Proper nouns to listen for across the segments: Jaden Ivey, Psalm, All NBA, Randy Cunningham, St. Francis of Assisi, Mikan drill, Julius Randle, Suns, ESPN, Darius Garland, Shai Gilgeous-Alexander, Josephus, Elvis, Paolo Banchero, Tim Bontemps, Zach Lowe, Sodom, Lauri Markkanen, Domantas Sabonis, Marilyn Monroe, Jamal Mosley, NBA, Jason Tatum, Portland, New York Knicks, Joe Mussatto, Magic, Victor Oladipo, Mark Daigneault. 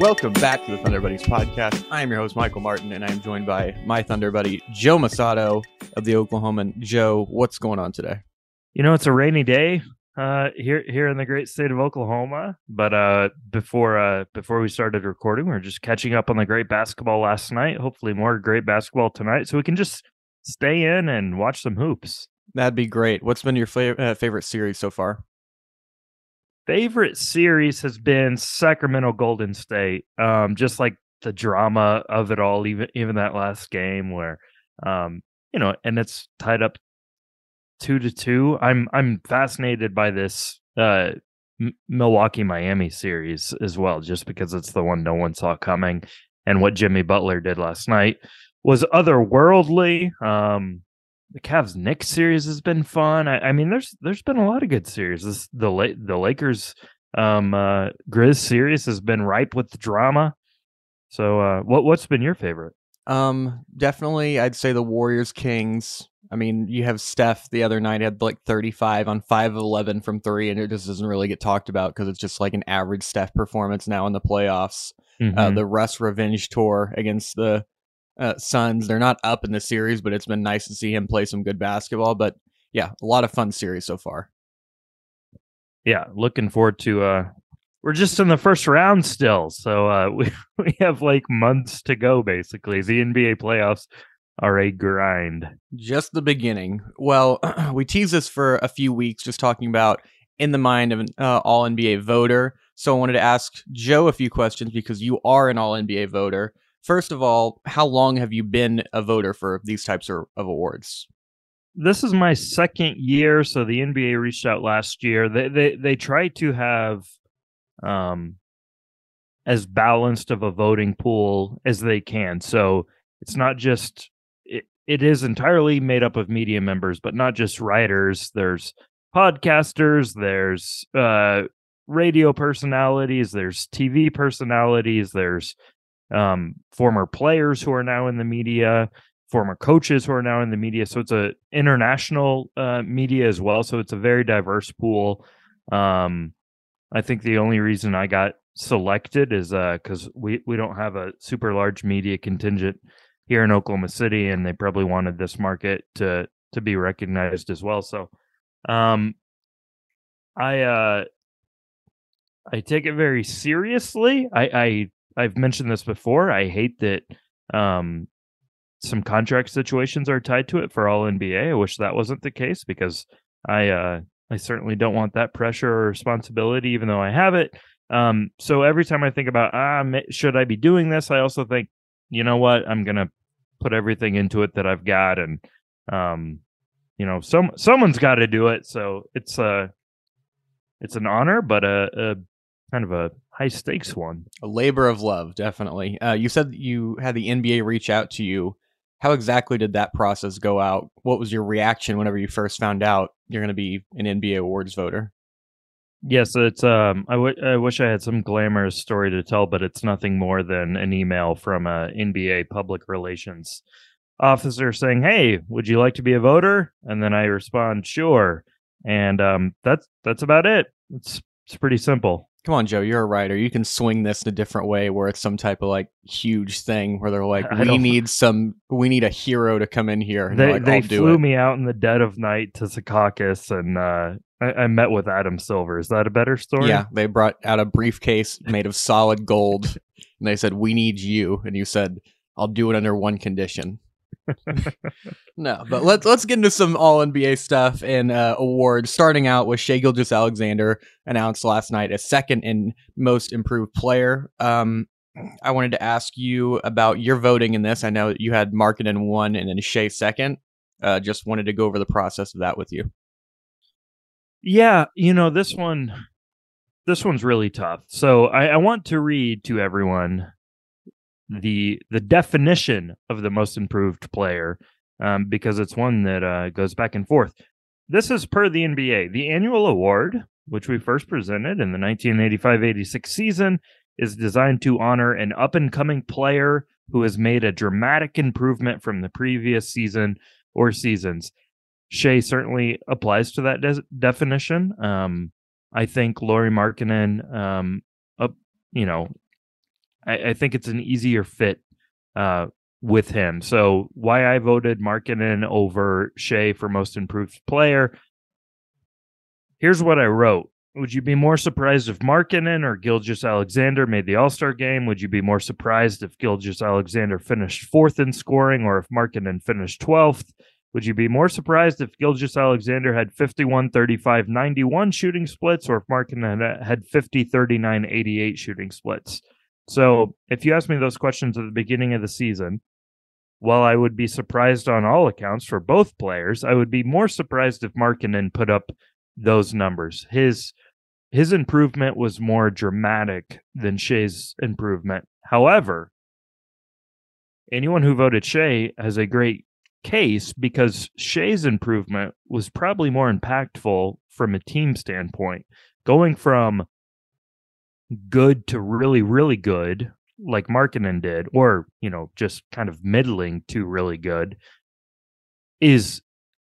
Welcome back to the Thunder Buddies Podcast. I am your host, Michael Martin, and I am joined by my Thunder buddy, Joe Mussatto of the Oklahoman. Joe, what's going on today? You know, it's a rainy day here in the great state of Oklahoma. But before we started recording, we were just catching up on the great basketball last night. Hopefully more great basketball tonight so we can just stay in and watch some hoops. That'd be great. What's been your favorite series so far? Favorite series has been Sacramento Golden State. Just like the drama of it all, even that last game where, you know, and it's tied up 2-2. I'm fascinated by this Milwaukee Miami series as well, just because it's the one no one saw coming, and what Jimmy Butler did last night was otherworldly. The Cavs-Knicks series has been fun. I mean, there's been a lot of good series. The Lakers Grizz series has been ripe with drama. So what's been your favorite? Definitely, I'd say the Warriors-Kings. I mean, you have Steph the other night had like 35 on 5 of 11 from 3, and it just doesn't really get talked about because it's just like an average Steph performance now in the playoffs. Mm-hmm. The Russ Revenge Tour against the Suns. They're not up in the series, but it's been nice to see him play some good basketball. But yeah, a lot of fun series so far. Yeah, looking forward to we're just in the first round still, so we have like months to go basically. The NBA playoffs are a grind. Just the beginning. Well, we teased this for a few weeks, just talking about in the mind of an All-NBA voter. So I wanted to ask Joe a few questions because you are an All-NBA voter. First of all, how long have you been a voter for these types of awards? This is my second year, so the NBA reached out last year. They tried to have as balanced of a voting pool as they can. So it's not just it is entirely made up of media members, but not just writers. There's podcasters, there's radio personalities, there's TV personalities, there's former players who are now in the media, former coaches who are now in the media. So it's a international media as well. So it's a very diverse pool. I think the only reason I got selected is because we don't have a super large media contingent here in Oklahoma City, and they probably wanted this market to be recognized as well. So I take it very seriously. I've mentioned this before. I hate that some contract situations are tied to it for all NBA. I wish that wasn't the case because I certainly don't want that pressure or responsibility, even though I have it. So every time I think about, should I be doing this? I also think, you know what? I'm going to put everything into it that I've got. And, you know, someone's got to do it. So it's an honor, but a kind of a high stakes one. A labor of love, definitely. You said you had the NBA reach out to you. How exactly did that process go out? What was your reaction whenever you first found out you're going to be an NBA awards voter? Yes, yeah, so it's I wish I had some glamorous story to tell, but it's nothing more than an email from a NBA public relations officer saying, "Hey, would you like to be a voter?" And then I respond, "Sure." And that's about it. It's pretty simple. Come on, Joe, you're a writer. You can swing this in a different way where it's some type of like huge thing where they're like, we need a hero to come in here. And they flew me out in the dead of night to Secaucus, and I met with Adam Silver. Is that a better story? Yeah, they brought out a briefcase made of solid gold and they said, "We need you." And you said, "I'll do it under one condition." No, but let's get into some All-NBA stuff and awards, starting out with Shai Gilgeous-Alexander announced last night as second in most improved player. I wanted to ask you about your voting in this. I know that you had Markkanen one and then Shai second. Just wanted to go over the process of that with you. Yeah, you know, this one's really tough. So I want to read to everyone the definition of the most improved player, because it's one that goes back and forth. This is per the NBA. The annual award, which we first presented in the 1985-86 season, is designed to honor an up-and-coming player who has made a dramatic improvement from the previous season or seasons. Shai certainly applies to that definition. I think Lauri Markkanen, I think it's an easier fit with him. So why I voted Markkanen over Shai for most improved player. Here's what I wrote. Would you be more surprised if Markkanen or Gilgeous-Alexander made the All-Star game? Would you be more surprised if Gilgeous-Alexander finished fourth in scoring or if Markkanen finished 12th? Would you be more surprised if Gilgeous-Alexander had 51-35-91 shooting splits or if Markkanen had 50-39-88 shooting splits? So if you asked me those questions at the beginning of the season, while I would be surprised on all accounts for both players, I would be more surprised if Markkanen put up those numbers. His improvement was more dramatic than Shai's improvement. However, anyone who voted Shai has a great case because Shai's improvement was probably more impactful from a team standpoint. Going from good to really, really good, like Markkanen did, or, you know, just kind of middling to really good is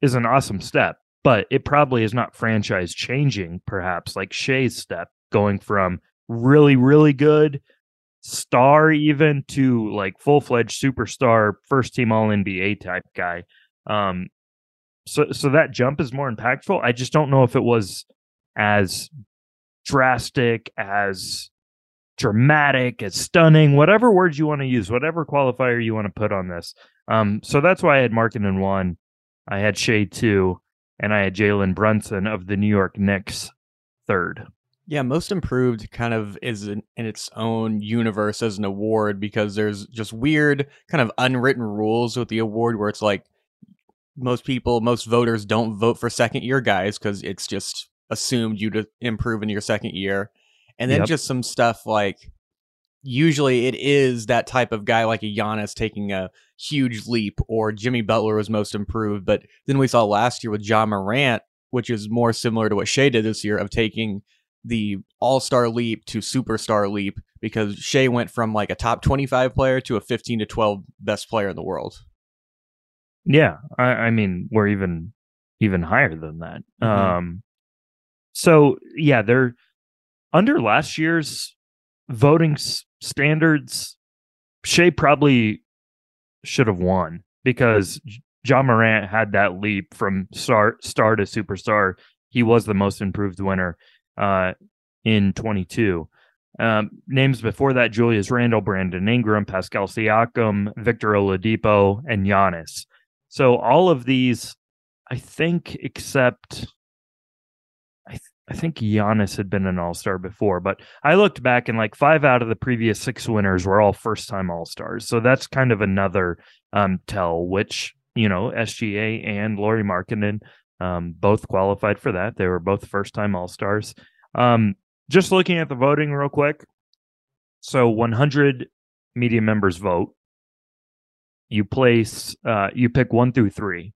an awesome step. But it probably is not franchise changing, perhaps, like Shai's step, going from really, really good star even to like full-fledged superstar, first-team All-NBA type guy. So that jump is more impactful. I just don't know if it was as drastic, as dramatic, as stunning, whatever words you want to use, whatever qualifier you want to put on this. So that's why I had Markkanen 1, I had Shai 2, and I had Jalen Brunson of the New York Knicks 3rd. Yeah, most improved kind of is in its own universe as an award because there's just weird kind of unwritten rules with the award where it's like most voters don't vote for second-year guys because it's just assumed you to improve in your second year. And then just some stuff like usually it is that type of guy like a Giannis taking a huge leap or Jimmy Butler was most improved. But then we saw last year with Ja Morant, which is more similar to what Shai did this year of taking the all-star leap to superstar leap because Shai went from like a top 25 player to a 15 to 12 best player in the world. Yeah. I mean, we're even higher than that. Mm-hmm. So yeah, they're under last year's voting standards. Shai probably should have won because Ja Morant had that leap from star to superstar. He was the most improved winner in 22. Names before that: Julius Randle, Brandon Ingram, Pascal Siakam, Victor Oladipo, and Giannis. So all of these, I think, except I think Giannis had been an all-star before, but I looked back and like 5 out of the previous 6 winners were all first-time all-stars. So that's kind of another tell, which, you know, SGA and Lauri Markkanen both qualified for that. They were both first-time all-stars. Just looking at the voting real quick. So 100 media members vote. You place, you pick 1 through 3.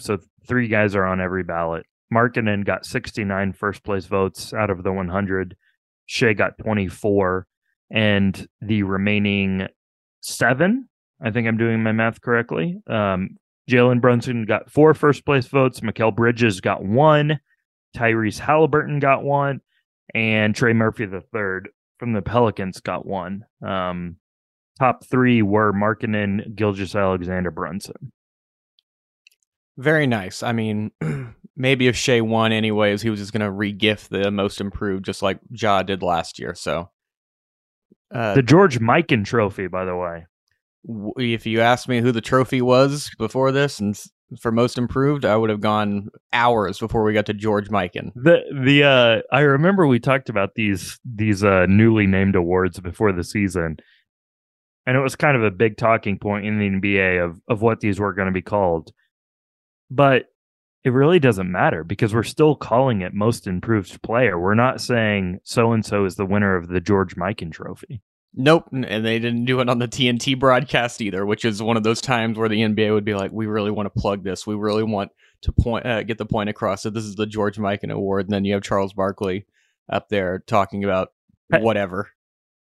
So 3 guys are on every ballot. Markkanen got 69 first-place votes out of the 100. Shai got 24. And the remaining 7, I think I'm doing my math correctly, Jalen Brunson got 4 first-place votes. Mikal Bridges got 1. Tyrese Halliburton got 1. And Trey Murphy III from the Pelicans got 1. Top 3 were Markkanen, Gilgeous-Alexander, Brunson. Very nice. I mean... Maybe if Shai won anyways, he was just going to re-gift the most improved, just like Ja did last year. So the George Mikan Trophy, by the way. If you asked me who the trophy was before this and for most improved, I would have gone hours before we got to George Mikan. I remember we talked about these newly named awards before the season, and it was kind of a big talking point in the NBA of what these were going to be called. But it really doesn't matter because we're still calling it most improved player. We're not saying so-and-so is the winner of the George Mikan Trophy. Nope. And they didn't do it on the TNT broadcast either, which is one of those times where the NBA would be like, we really want to plug this. We really want to point, get the point across that this is the George Mikan Award. And then you have Charles Barkley up there talking about whatever.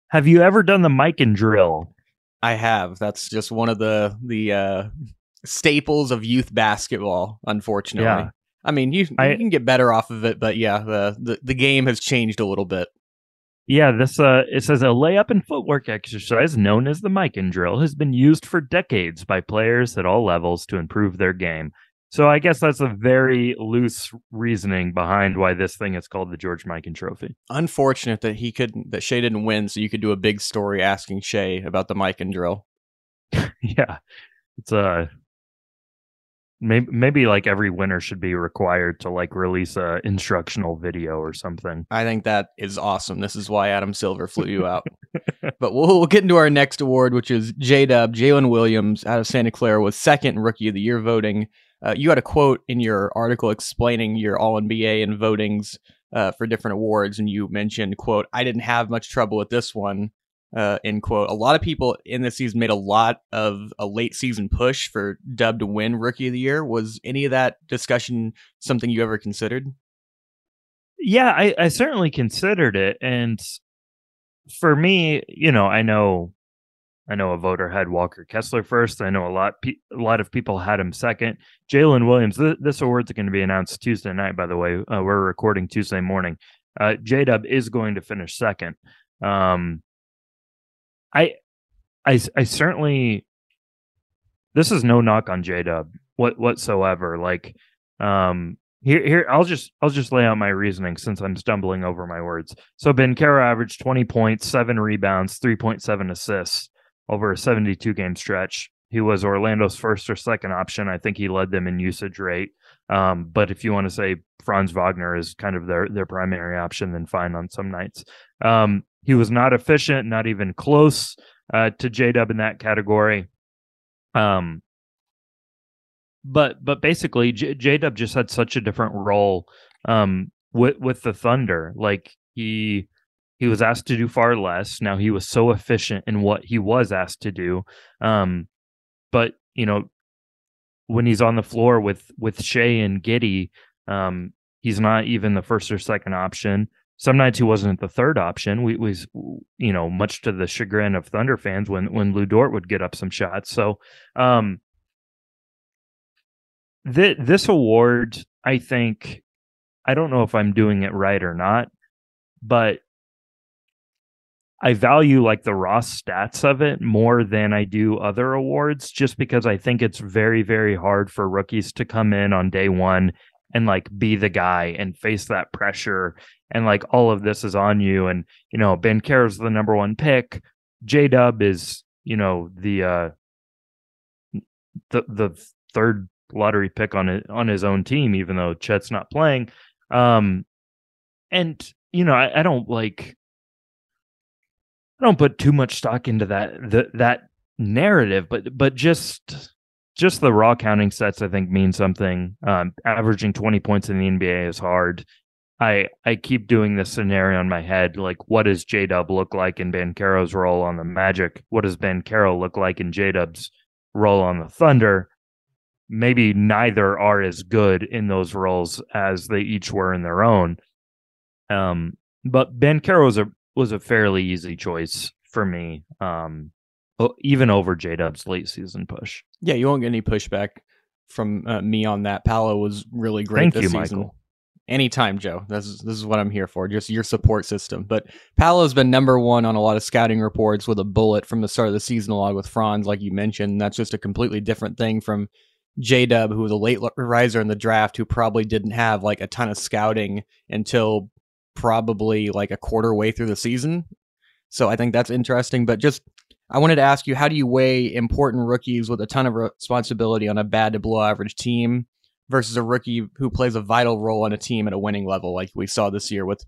Have you ever done the Mikan drill? I have. That's just one of the staples of youth basketball, unfortunately. Yeah. I mean, you can get better off of it, but yeah, the game has changed a little bit. Yeah, this it says a layup and footwork exercise known as the Mikan drill has been used for decades by players at all levels to improve their game. So I guess that's a very loose reasoning behind why this thing is called the George Mikan Trophy. Unfortunate that that Shai didn't win, so you could do a big story asking Shai about the Mikan drill. Yeah, it's maybe like every winner should be required to like release a instructional video or something. I think that is awesome. This is why Adam Silver flew you out. But we'll get into our next award, which is J-Dub. Jalen Williams out of Santa Clara was second in Rookie of the Year voting. You had a quote in your article explaining your All-NBA and votings for different awards, and you mentioned, quote, I didn't have much trouble with this one, end quote. A lot of people in this season made a lot of a late-season push for Dub to win Rookie of the Year. Was any of that discussion something you ever considered? Yeah, I certainly considered it, and for me, you know, I know a voter had Walker Kessler first. I know a lot of people had him second. Jalen Williams, this award's going to be announced Tuesday night, by the way. We're recording Tuesday morning. J-Dub is going to finish second. I certainly... This is no knock on J-Dub whatsoever. Like, I'll just lay out my reasoning since I'm stumbling over my words. So Banchero averaged 20 points, 7 rebounds, 3.7 assists. Over a 72-game stretch. He was Orlando's first or second option. I think he led them in usage rate. But if you want to say Franz Wagner is kind of their primary option, then fine on some nights. He was not efficient, not even close to J-Dub in that category. But basically, J-Dub just had such a different role with the Thunder. Like, he was asked to do far less. Now, he was so efficient in what he was asked to do. But, you know, when he's on the floor with Shai and Giddy, he's not even the first or second option. Some nights he wasn't the third option. We was, you know, much to the chagrin of Thunder fans when Lou Dort would get up some shots. So this award, I think, I don't know if I'm doing it right or not, but I value like the raw stats of it more than I do other awards, just because I think it's very, very hard for rookies to come in on day one and like be the guy and face that pressure. And like all of this is on you. And, you know, Banchero's the number one pick. J-Dub is, you know, the third lottery pick on his own team, even though Chet's not playing. And, you know, I don't put too much stock into that narrative, but just the raw counting sets, I think, mean something. Averaging 20 points in the NBA is hard. I keep doing this scenario in my head, like, what does J-Dub look like in Banchero's role on the Magic? What does Banchero look like in J-Dub's role on the Thunder? Maybe neither are as good in those roles as they each were in their own. But Banchero's was a fairly easy choice for me, even over J-Dub's late season push. Yeah, you won't get any pushback from me on that. Paolo was really great this season. Thank you, Michael. Anytime, Joe. This is what I'm here for, just your support system. But Paolo's been number one on a lot of scouting reports with a bullet from the start of the season, along with Franz, like you mentioned. That's just a completely different thing from J-Dub, who was a late riser in the draft, who probably didn't have like a ton of scouting until probably like a quarter way through the season. So I think that's interesting, but just I wanted to ask you, how do you weigh important rookies with a ton of responsibility on a bad to below average team versus a rookie who plays a vital role on a team at a winning level, like we saw this year with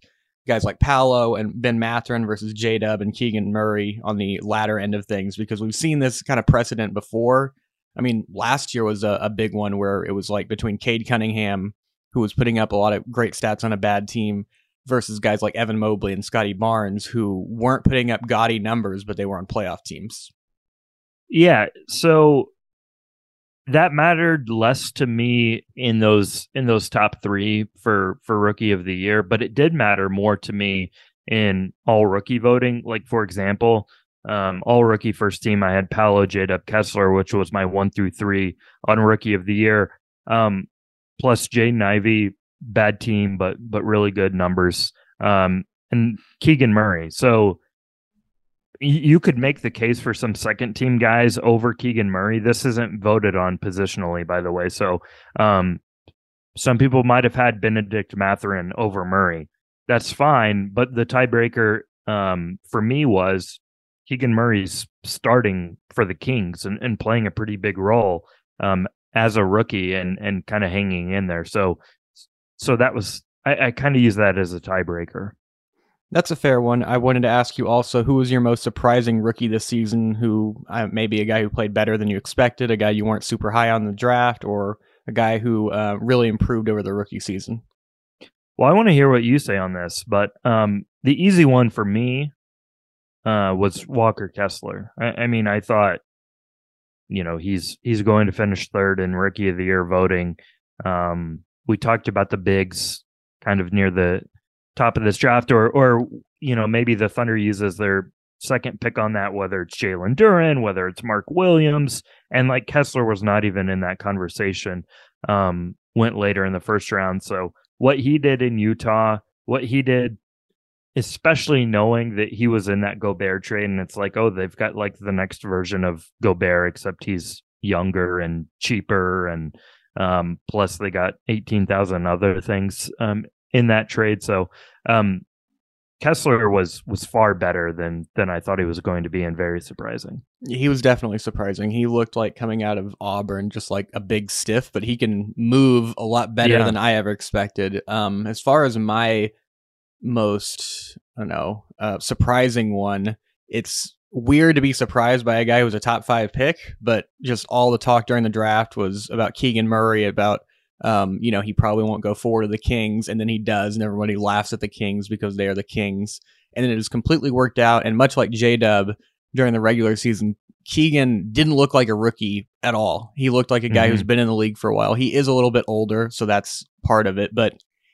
guys like Paolo and Ben Mathurin versus J-Dub and Keegan Murray on the latter end of things? Because we've seen this kind of precedent before I mean, last year was a big one where it was like between Cade Cunningham, who was putting up a lot of great stats on a bad team, versus guys like Evan Mobley and Scotty Barnes, who weren't putting up gaudy numbers, but they were on playoff teams. Yeah, so that mattered less to me in those top three for Rookie of the Year, but it did matter more to me in all rookie voting. Like, for example, all rookie first team, I had Paolo J-Dub Kessler, which was my 1 through 3 on Rookie of the Year, plus Jaden Ivey, bad team, but really good numbers, and Keegan Murray. So you could make the case for some second team guys over Keegan Murray. This isn't voted on positionally, by the way. So some people might have had Benedict Mathurin over Murray. That's fine. But the tiebreaker for me was Keegan Murray's starting for the Kings and playing a pretty big role as a rookie and kind of hanging in there. So that was, I kind of use that as a tiebreaker. That's a fair one. I wanted to ask you also, who was your most surprising rookie this season, who maybe a guy who played better than you expected, a guy you weren't super high on the draft, or a guy who really improved over the rookie season? Well, I want to hear what you say on this, but the easy one for me was Walker Kessler. I mean, I thought, you know, he's going to finish third in Rookie of the Year voting. We talked about the bigs kind of near the top of this draft, or you know, maybe the Thunder uses their second pick on that, whether it's Jalen Duren, whether it's Mark Williams, and like Kessler was not even in that conversation. Went later in the first round. So what he did in Utah, what he did, especially knowing that he was in that Gobert trade, and it's like, oh, they've got like the next version of Gobert, except he's younger and cheaper, and plus they got 18,000 other things in that trade. So Kessler was far better than I thought he was going to be, and very surprising. He was definitely surprising. He looked like coming out of Auburn, just like a big stiff, but he can move a lot better than I ever expected. As far as my most, I don't know, surprising one, it's weird to be surprised by a guy who was a top 5 pick, but just all the talk during the draft was about Keegan Murray, about you know, he probably won't go forward to the Kings, and then he does, and everybody laughs at the Kings because they are the Kings. And then it has completely worked out, and much like J-Dub during the regular season, Keegan didn't look like a rookie at all. He looked like a guy who's been in the league for a while. He is a little bit older, so that's part of it, but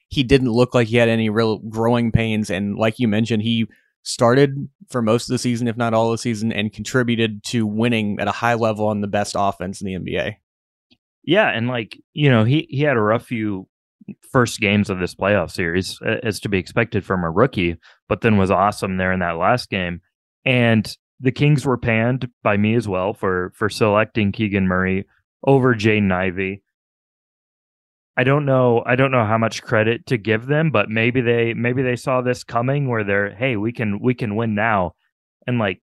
he didn't look like he had any real growing pains, and like you mentioned, he started for most of the season, if not all the season, and contributed to winning at a high level on the best offense in the NBA. Yeah, and like, you know, he had a rough few first games of this playoff series, as to be expected from a rookie, but then was awesome there in that last game. And the Kings were panned by me as well for selecting Keegan Murray over Jaden Ivey. I don't know how much credit to give them, but maybe they saw this coming, where they're, hey, we can win now. And like,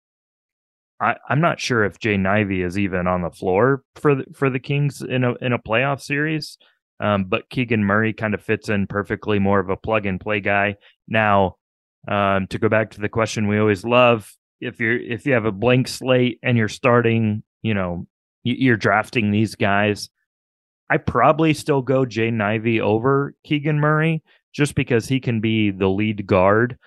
I'm not sure if Jaden Ivey is even on the floor for the Kings in a playoff series. But Keegan Murray kind of fits in perfectly, more of a plug and play guy. Now, to go back to the question we always love, if you have a blank slate and you're starting, you know, you're drafting these guys, I probably still go Jaden Ivey over Keegan Murray, just because he can be the lead guard.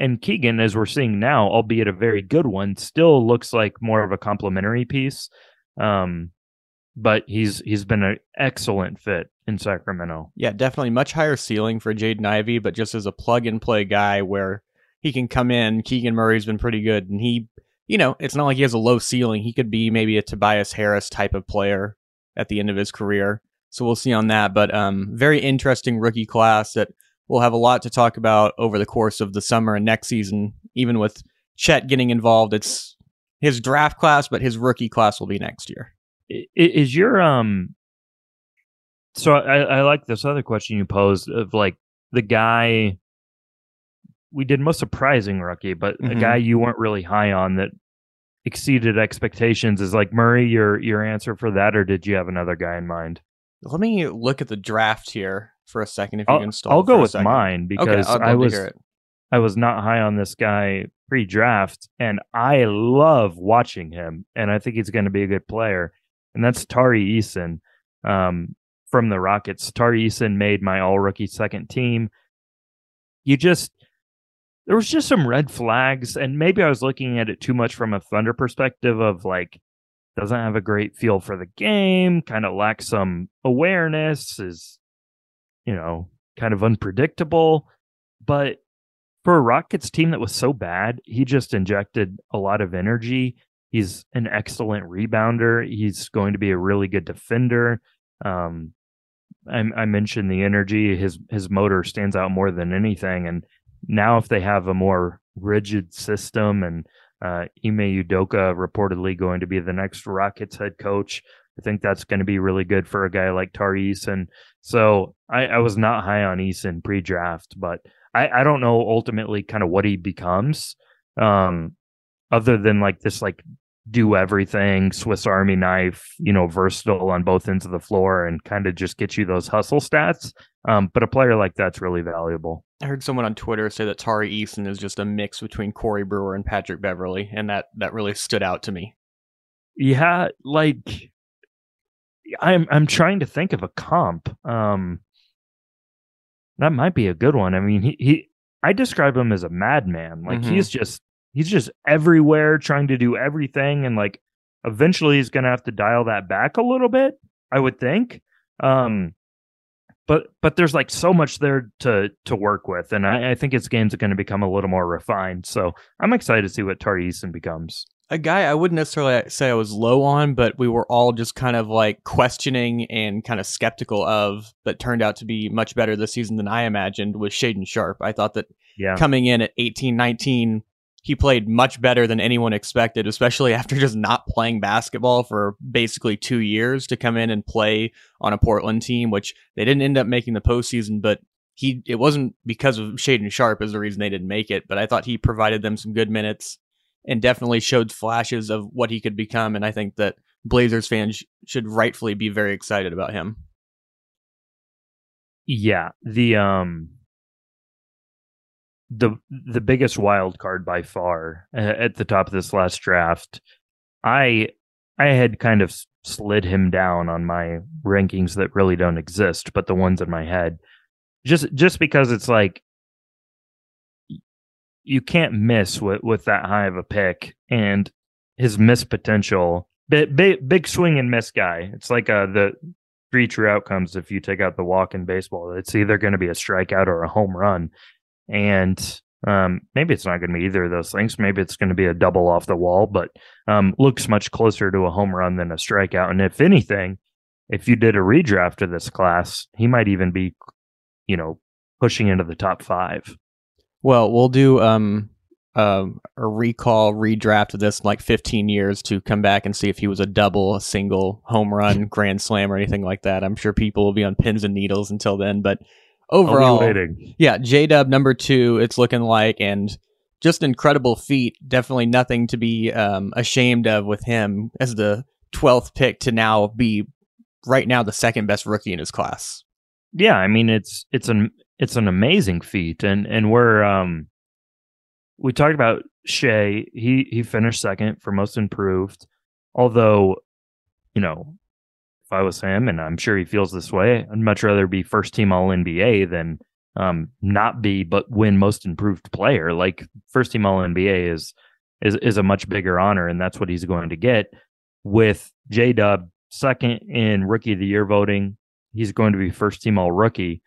And Keegan, as we're seeing now, albeit a very good one, still looks like more of a complementary piece. But he's been an excellent fit in Sacramento. Yeah, definitely much higher ceiling for Jaden Ivey, but just as a plug and play guy where he can come in. Keegan Murray's been pretty good, and he, you know, it's not like he has a low ceiling. He could be maybe a Tobias Harris type of player at the end of his career. So we'll see on that. But very interesting rookie class that we'll have a lot to talk about over the course of the summer and next season. Even with Chet getting involved, it's his draft class, but his rookie class will be next year. Is your So I like this other question you posed of like the guy we did most surprising rookie, but a guy you weren't really high on that exceeded expectations. Is like Murray your answer for that, or did you have another guy in mind? Let me look at the draft here for a second. If you can stall, I'll go with mine, because I was I was not high on this guy pre-draft, and I love watching him, and I think he's going to be a good player. And that's Tari Eason from the Rockets. Tari Eason made my all-rookie second team. There was just some red flags, and maybe I was looking at it too much from a Thunder perspective of like, doesn't have a great feel for the game, kind of lacks some awareness, is, you know, kind of unpredictable. But for a Rockets team that was so bad, he just injected a lot of energy. He's an excellent rebounder. He's going to be a really good defender. I mentioned the energy. His motor stands out more than anything. And now if they have a more rigid system, and Ime Udoka reportedly going to be the next Rockets head coach, I think that's going to be really good for a guy like Tari Eason. So I was not high on Eason pre-draft, but I don't know ultimately kind of what he becomes, other than like this, like do everything Swiss Army knife, you know, versatile on both ends of the floor and kind of just get you those hustle stats. But a player like that's really valuable. I heard someone on Twitter say that Tari Eason is just a mix between Corey Brewer and Patrick Beverley. And that really stood out to me. Yeah. Like I'm trying to think of a comp. That might be a good one. I mean, I describe him as a madman. Like he's just everywhere, trying to do everything, and like eventually he's going to have to dial that back a little bit, I would think. But there's like so much there to work with, and I think his games are going to become a little more refined. So I'm excited to see what Tari Eason becomes. A guy I wouldn't necessarily say I was low on, but we were all just kind of like questioning and kind of skeptical of, that turned out to be much better this season than I imagined, was Shaedon Sharpe. I thought that coming in at 18-19, he played much better than anyone expected, especially after just not playing basketball for basically 2 years, to come in and play on a Portland team, which they didn't end up making the postseason, but it wasn't because of Shaedon Sharpe is the reason they didn't make it, but I thought he provided them some good minutes and definitely showed flashes of what he could become. And I think that Blazers fans should rightfully be very excited about him. Yeah. The biggest wild card by far at the top of this last draft, I had kind of slid him down on my rankings that really don't exist, but the ones in my head, just because it's like, you can't miss with that high of a pick, and his miss potential, big swing and miss guy. It's like the three true outcomes. If you take out the walk in baseball, it's either going to be a strikeout or a home run. And maybe it's not going to be either of those things. Maybe it's going to be a double off the wall, but looks much closer to a home run than a strikeout. And if anything, if you did a redraft of this class, he might even be, you know, pushing into the top five. Well, we'll do a redraft of this in like 15 years to come back and see if he was a double, a single, home run, grand slam, or anything like that. I'm sure people will be on pins and needles until then. But overall, J-Dub number 2, it's looking like, and just incredible feat. Definitely nothing to be ashamed of with him as the 12th pick to now be right now the second best rookie in his class. Yeah, I mean, it's an amazing feat, and we're we talked about Shai. He finished second for most improved. Although, you know, if I was him, and I'm sure he feels this way, I'd much rather be first team All NBA than not be, but win most improved player. Like first team All NBA is a much bigger honor, and that's what he's going to get. With J-Dub second in Rookie of the Year voting, he's going to be first team All Rookie.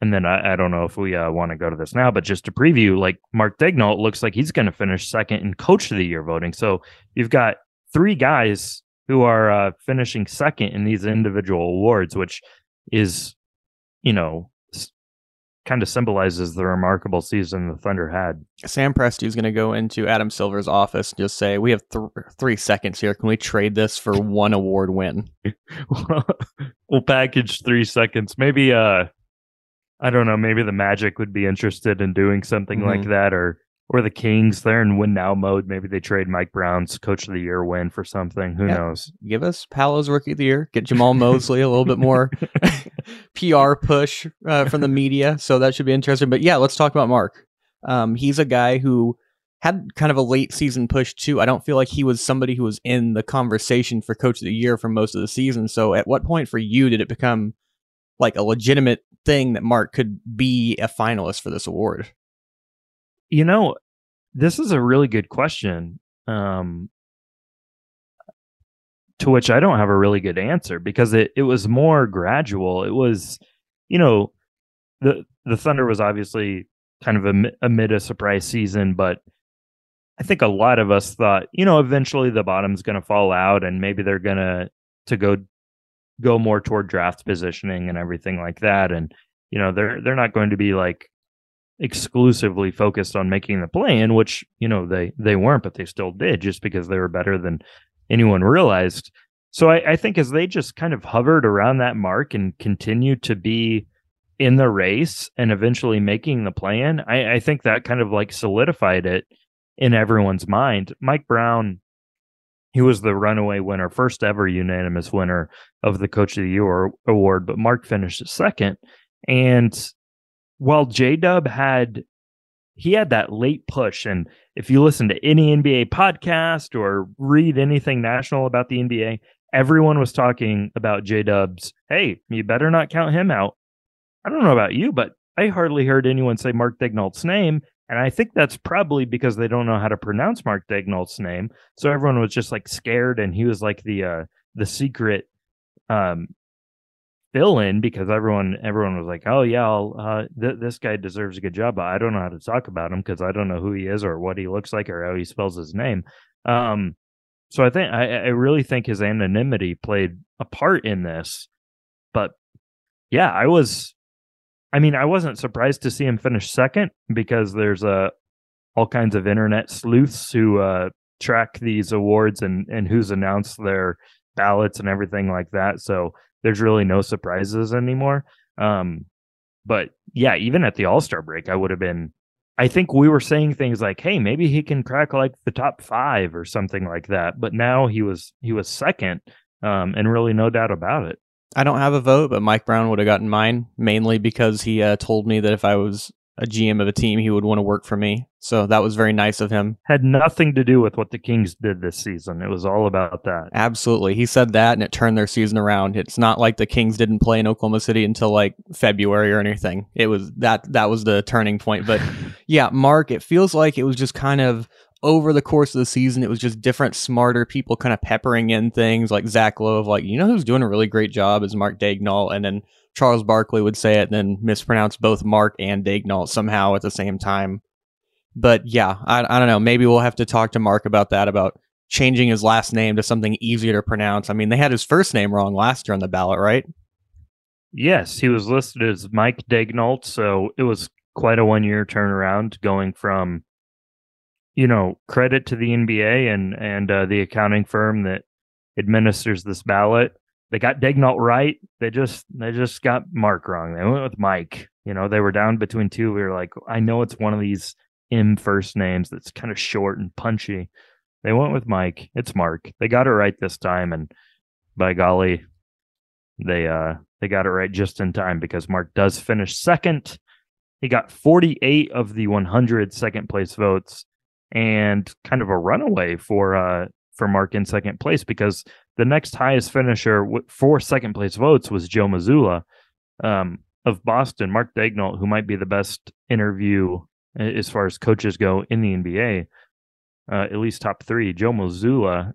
And then I don't know if we want to go to this now, but just to preview, like Mark Daigneault looks like he's going to finish second in Coach of the Year voting. So you've got three guys who are finishing second in these individual awards, which is, you know, kind of symbolizes the remarkable season the Thunder had. Sam Presti is going to go into Adam Silver's office and just say, "We have 3 seconds here. Can we trade this for one award win?" We'll package 3 seconds. Maybe I don't know, maybe the Magic would be interested in doing something like that, or or the Kings, they're in win now mode. Maybe they trade Mike Brown's Coach of the Year win for something. Who knows? Give us Paolo's Rookie of the Year. Get Jamal Mosley a little bit more PR push from the media. So that should be interesting. But yeah, let's talk about Mark. He's a guy who had kind of a late season push too. I don't feel like he was somebody who was in the conversation for Coach of the Year for most of the season. So at what point for you did it become like a legitimate thing that Mark could be a finalist for this award? You know, this is a really good question, to which I don't have a really good answer, because it was more gradual. It was, you know, the Thunder was obviously kind of amid a surprise season, but I think a lot of us thought, you know, eventually the bottom's going to fall out and maybe they're going to go more toward draft positioning and everything like that. And, you know, they're not going to be like exclusively focused on making the play-in, which, you know, they weren't, but they still did just because they were better than anyone realized. So I think as they just kind of hovered around that mark and continued to be in the race and eventually making the play-in, I think that kind of like solidified it in everyone's mind. Mike Brown, he was the runaway winner, first ever unanimous winner of the Coach of the Year award, but Mark finished second. And while J-Dub had that late push, and if you listen to any NBA podcast or read anything national about the NBA, everyone was talking about J-Dub's, hey, you better not count him out. I don't know about you, but I hardly heard anyone say Mark Daigneault's name. And I think that's probably because they don't know how to pronounce Mark Daigneault's name. So everyone was just like scared, and he was like the secret fill-in, because everyone was like, oh yeah, this guy deserves a good job, but I don't know how to talk about him because I don't know who he is or what he looks like or how he spells his name. So I think I really think his anonymity played a part in this. But yeah, I wasn't surprised to see him finish second, because there's all kinds of internet sleuths who track these awards and who's announced their ballots and everything like that. So there's really no surprises anymore. But yeah, even at the All-Star break, I think we were saying things like, hey, maybe he can crack like the top five or something like that. But now he was second, and really no doubt about it. I don't have a vote, but Mike Brown would have gotten mine, mainly because he told me that if I was a GM of a team, he would want to work for me. So that was very nice of him. Had nothing to do with what the Kings did this season. It was all about that. Absolutely. He said that, and it turned their season around. It's not like the Kings didn't play in Oklahoma City until like February or anything. It was that was the turning point. But yeah, Mark, it feels like it was just kind of over the course of the season, it was just different, smarter people kind of peppering in things like Zach Lowe of like, you know, who's doing a really great job is Mark Daigneault. And then Charles Barkley would say it and then mispronounce both Mark and Daigneault somehow at the same time. But yeah, I don't know. Maybe we'll have to talk to Mark about that, about changing his last name to something easier to pronounce. I mean, they had his first name wrong last year on the ballot, right? Yes, he was listed as Mike Daigneault. So it was quite a 1-year turnaround, going from, you know, credit to the NBA and the accounting firm that administers this ballot. They got Daigneault right. They just got Mark wrong. They went with Mike. You know, they were down between two. We were like, I know it's one of these M first names that's kind of short and punchy. They went with Mike. It's Mark. They got it right this time, and by golly, they got it right just in time, because Mark does finish second. He got 48 of the 100 second place votes. And kind of a runaway for Mark in second place, because the next highest finisher for second place votes was Joe Mazzulla of Boston. Mark Daigneault, who might be the best interview as far as coaches go in the NBA, at least top three. Joe Mazzulla,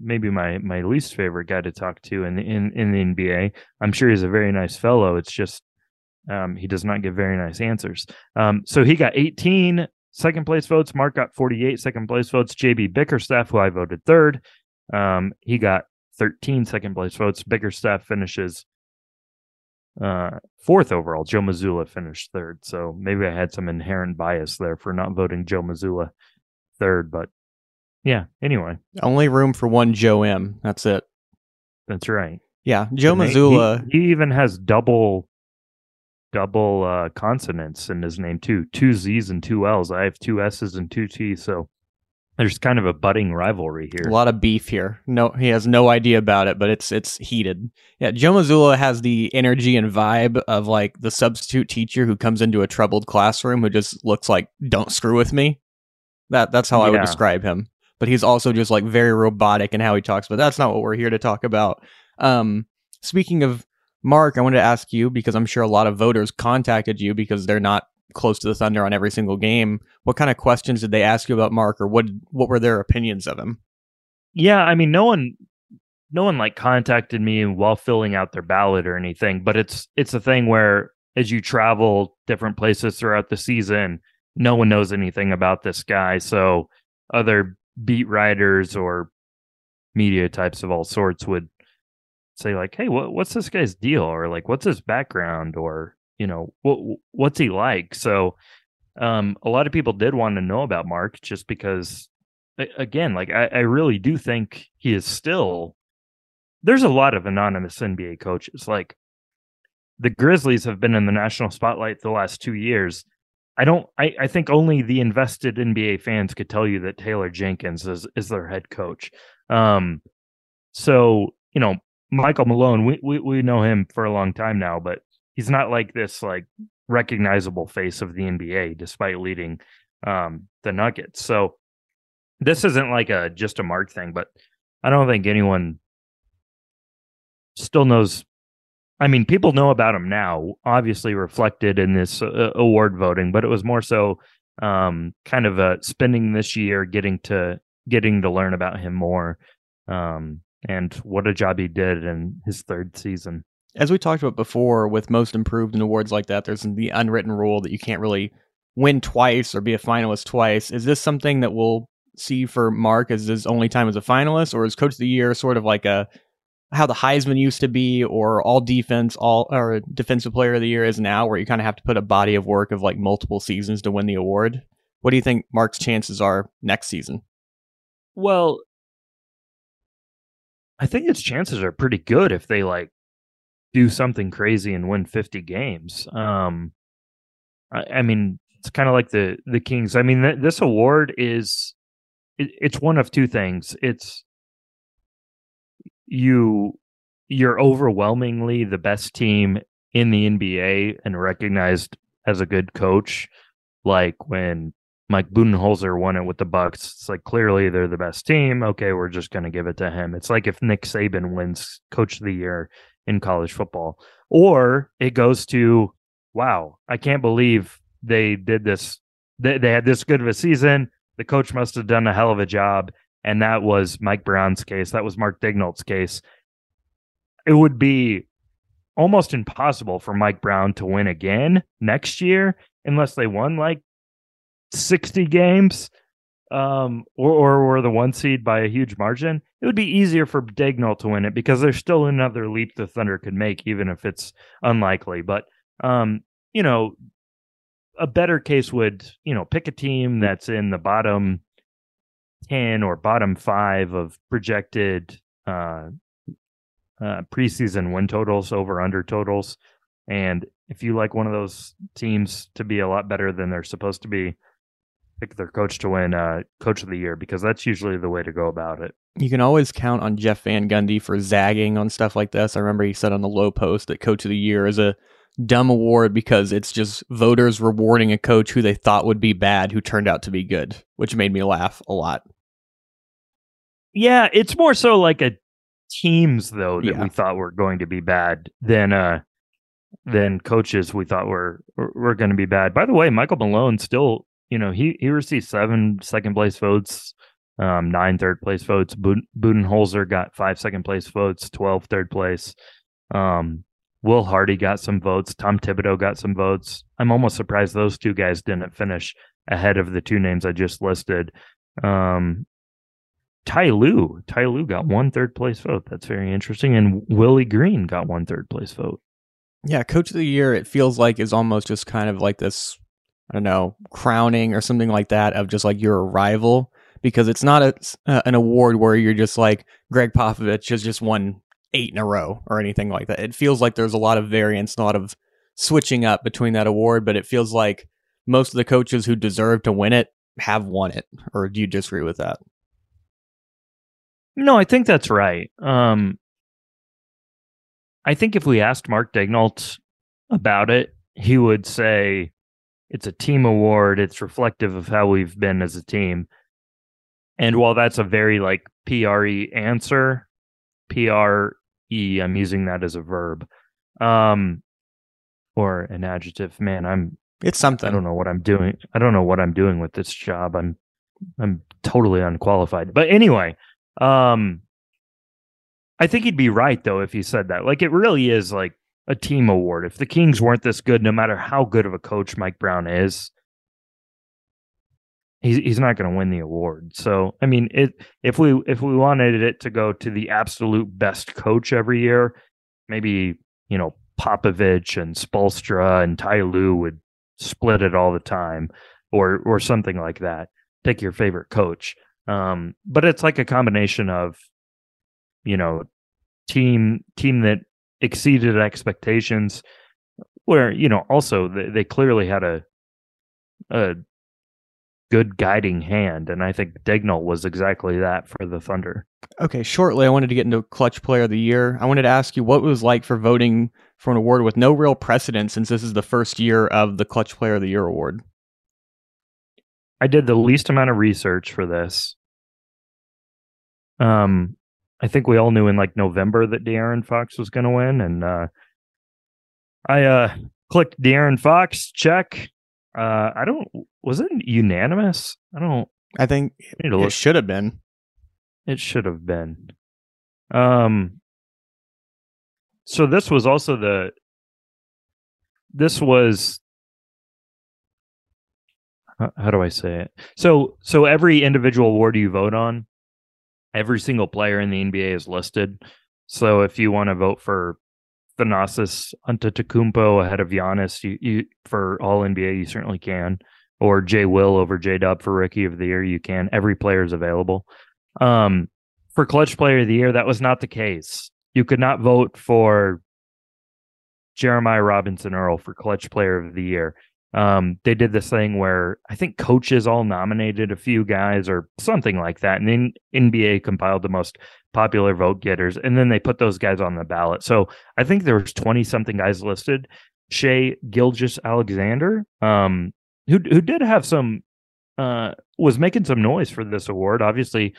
maybe my least favorite guy to talk to in the NBA. I'm sure he's a very nice fellow. It's just he does not give very nice answers. So he got 18. Second place votes. Mark got 48 second place votes. JB Bickerstaff, who I voted third, he got 13 second place votes. Bickerstaff finishes fourth overall. Joe Mazzulla finished third. So maybe I had some inherent bias there for not voting Joe Mazzulla third. But yeah, anyway. Only room for one Joe M. That's it. That's right. Yeah, Joe Mazzulla. He even has double double consonants in his name too. Two Z's and two L's. I have two S's and two T's. So there's kind of a budding rivalry here. A lot of beef here. No, he has no idea about it, but it's heated. Yeah, Joe Mazzulla has the energy and vibe of like the substitute teacher who comes into a troubled classroom who just looks like, don't screw with me. That's how I would describe him. But he's also just like very robotic in how he talks. But that's not what we're here to talk about. Speaking of Mark, I wanted to ask you, because I'm sure a lot of voters contacted you because they're not close to the Thunder on every single game. What kind of questions did they ask you about Mark, or what were their opinions of him? Yeah, I mean, no one like contacted me while filling out their ballot or anything. But it's a thing where as you travel different places throughout the season, no one knows anything about this guy. So other beat writers or media types of all sorts would say like, hey, what's this guy's deal? Or like, what's his background? Or, you know, what's he like? So a lot of people did want to know about Mark just because, again, like I really do think he is still, there's a lot of anonymous NBA coaches. Like the Grizzlies have been in the national spotlight the last 2 years. I think only the invested NBA fans could tell you that Taylor Jenkins is their head coach. So, you know, Michael Malone, we know him for a long time now, but he's not like this like recognizable face of the NBA despite leading the Nuggets. So this isn't like just a Mark thing, but I don't think anyone still knows. I mean, people know about him now, obviously reflected in this award voting, but it was more so kind of spending this year getting to learn about him more, and what a job he did in his third season. As we talked about before, with most improved and awards like that, there's the unwritten rule that you can't really win twice or be a finalist twice. Is this something that we'll see for Mark as his only time as a finalist, or is Coach of the Year sort of like a how the Heisman used to be, or or Defensive Player of the Year is now, where you kind of have to put a body of work of like multiple seasons to win the award? What do you think Mark's chances are next season? Well, I think his chances are pretty good if they like do something crazy and win 50 games. I mean, it's kind of like the Kings. I mean, this award is it's one of two things. It's you're overwhelmingly the best team in the NBA and recognized as a good coach, like when Mike Budenholzer won it with the Bucks. It's like, clearly they're the best team. Okay, we're just going to give it to him. It's like if Nick Saban wins Coach of the Year in college football. Or it goes to, wow, I can't believe they did this. They had this good of a season. The coach must have done a hell of a job. And that was Mike Brown's case. That was Mark Daigneault's case. It would be almost impossible for Mike Brown to win again next year unless they won like 60 games or were the one seed by a huge margin. It would be easier for Daigneault to win it because there's still another leap the Thunder could make, even if it's unlikely. But, you know, a better case would, you know, pick a team that's in the bottom 10 or bottom 5 of projected preseason win totals, over under totals. And if you like one of those teams to be a lot better than they're supposed to be, pick their coach to win Coach of the Year, because that's usually the way to go about it. You can always count on Jeff Van Gundy for zagging on stuff like this. I remember he said on the Low Post that Coach of the Year is a dumb award because it's just voters rewarding a coach who they thought would be bad who turned out to be good, which made me laugh a lot. Yeah, it's more so like a teams, though, that we thought were going to be bad than coaches we thought were going to be bad. By the way, Michael Malone still, you know, he received 7 second place votes, 9 third place votes. Budenholzer got 5 second place votes, 12 third place. Will Hardy got some votes. Tom Thibodeau got some votes. I'm almost surprised those two guys didn't finish ahead of the two names I just listed. Ty Lue got 1 third place vote. That's very interesting. And Willie Green got 1 third place vote. Yeah, Coach of the Year, it feels like, is almost just kind of like this, I don't know, crowning or something like that of just like you're a rival, because it's not an award where you're just like Greg Popovich has just won 8 in a row or anything like that. It feels like there's a lot of variance, a lot of switching up between that award, but it feels like most of the coaches who deserve to win it have won it. Or do you disagree with that? No, I think that's right. I think if we asked Mark Daigneault about it, he would say it's a team award. It's reflective of how we've been as a team. And while that's a very like PRE answer, PRE, I'm using that as a verb, or an adjective. Man, it's something. I don't know what I'm doing. I don't know what I'm doing with this job. I'm totally unqualified. But anyway, I think he'd be right though if he said that. Like, it really is like a team award. If the Kings weren't this good, no matter how good of a coach Mike Brown is, he's not going to win the award. So, I mean, if we wanted it to go to the absolute best coach every year, maybe, you know, Popovich and Spoelstra and Ty Lue would split it all the time, or something like that. Pick your favorite coach. But it's like a combination of, you know, team that exceeded expectations, where, you know, also they clearly had a good guiding hand. And I think Daigneault was exactly that for the Thunder. Okay, shortly, I wanted to get into Clutch Player of the Year. I wanted to ask you what it was like for voting for an award with no real precedent, since this is the first year of the Clutch Player of the Year award. I did the least amount of research for this. I think we all knew in like November that De'Aaron Fox was going to win, and I clicked De'Aaron Fox. Check. Was it unanimous? I think it should have been. It should have been. So this was also how do I say it? So every individual award you vote on, every single player in the NBA is listed. So if you want to vote for Thanasis Antetokounmpo ahead of Giannis for all NBA, you certainly can. Or J. Will over J. Dub for Rookie of the Year, you can. Every player is available. For Clutch Player of the Year, that was not the case. You could not vote for Jeremiah Robinson Earl for Clutch Player of the Year. They did this thing where I think coaches all nominated a few guys or something like that, and then NBA compiled the most popular vote getters, and then they put those guys on the ballot. So I think there was 20 something guys listed. Shai Gilgeous-Alexander, who did have some was making some noise for this award. Obviously,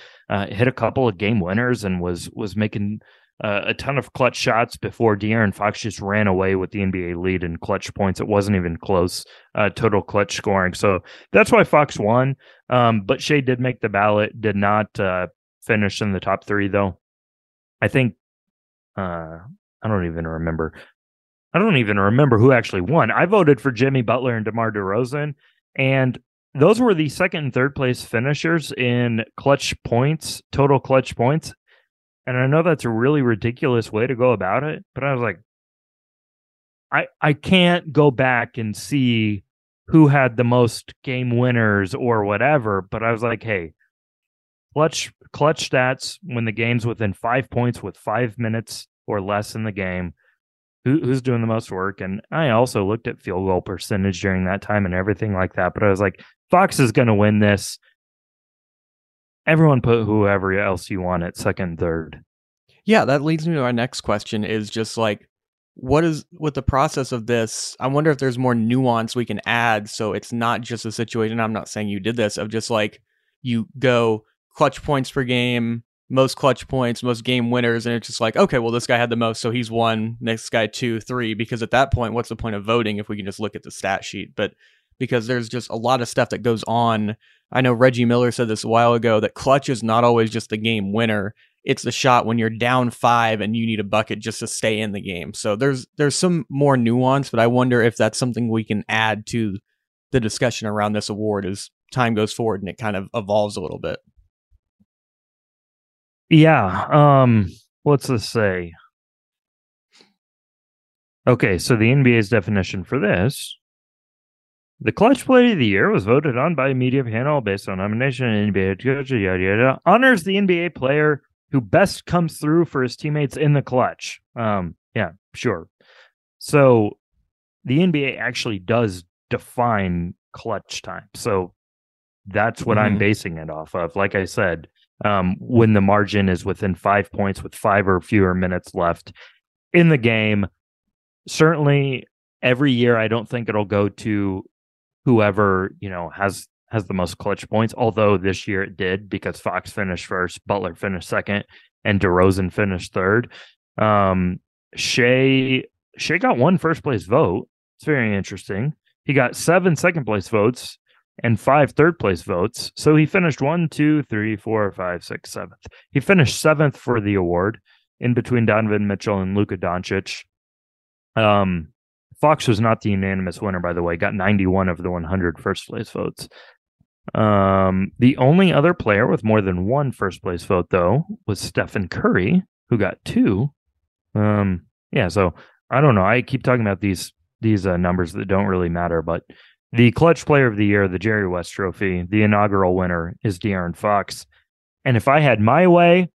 hit a couple of game winners and was making a ton of clutch shots before De'Aaron Fox just ran away with the NBA lead in clutch points. It wasn't even close, total clutch scoring. So that's why Fox won. But Shai did make the ballot, did not finish in the top three, though. I think I don't even remember who actually won. I voted for Jimmy Butler and DeMar DeRozan, and those were the second and third place finishers in clutch points, total clutch points. And I know that's a really ridiculous way to go about it, but I was like, I can't go back and see who had the most game winners or whatever. But I was like, hey, clutch stats when the game's within 5 points with 5 minutes or less in the game. Who's doing the most work? And I also looked at field goal percentage during that time and everything like that. But I was like, Fox is going to win this. Everyone put whoever else you want at second, third. Yeah, that leads me to our next question is just like, what is with the process of this? I wonder if there's more nuance we can add. So it's not just a situation, I'm not saying you did this, of just like you go clutch points per game, most clutch points, most game winners. And it's just like, okay, well, this guy had the most, so he's one. Next guy, two, three. Because at that point, what's the point of voting if we can just look at the stat sheet? But because there's just a lot of stuff that goes on. I know Reggie Miller said this a while ago, that clutch is not always just the game winner. It's the shot when you're down five and you need a bucket just to stay in the game. So there's some more nuance, but I wonder if that's something we can add to the discussion around this award as time goes forward and it kind of evolves a little bit. Yeah. What's this say? Okay, so the NBA's definition for this: the Clutch Player of the Year was voted on by a media panel based on nomination and NBA coach, yada, yada, honors the NBA player who best comes through for his teammates in the clutch. Yeah, sure. So the NBA actually does define clutch time. So that's what I'm basing it off of. Like I said, when the margin is within 5 points with 5 or fewer minutes left in the game, certainly every year, I don't think it'll go to whoever, you know, has the most clutch points. Although this year it did, because Fox finished first, Butler finished second, and DeRozan finished third. Shai got 1 first place vote. It's very interesting. He got 7 second place votes and 5 third place votes. So he finished 1, 2, 3, 4, 5, 6, 7th. He finished 7th for the award, in between Donovan Mitchell and Luka Doncic. Fox was not the unanimous winner, by the way. Got 91 of the 100 first place votes. The only other player with more than 1 first place vote, though, was Stephen Curry, who got 2. So I don't know. I keep talking about these numbers that don't really matter, but the clutch player of the year, the Jerry West Trophy, the inaugural winner is De'Aaron Fox. And if I had my way,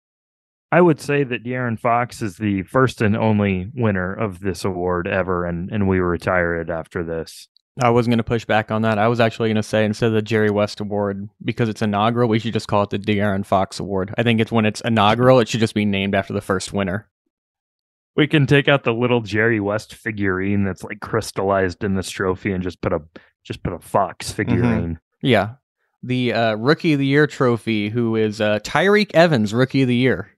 I would say that De'Aaron Fox is the first and only winner of this award ever, and we retire it after this. I wasn't going to push back on that. I was actually going to say, instead of the Jerry West Award, because it's inaugural, we should just call it the De'Aaron Fox Award. I think it's when it's inaugural, it should just be named after the first winner. We can take out the little Jerry West figurine that's like crystallized in this trophy and just put a Fox figurine. Yeah. The Rookie of the Year trophy, who is Tyreek Evans, Rookie of the Year.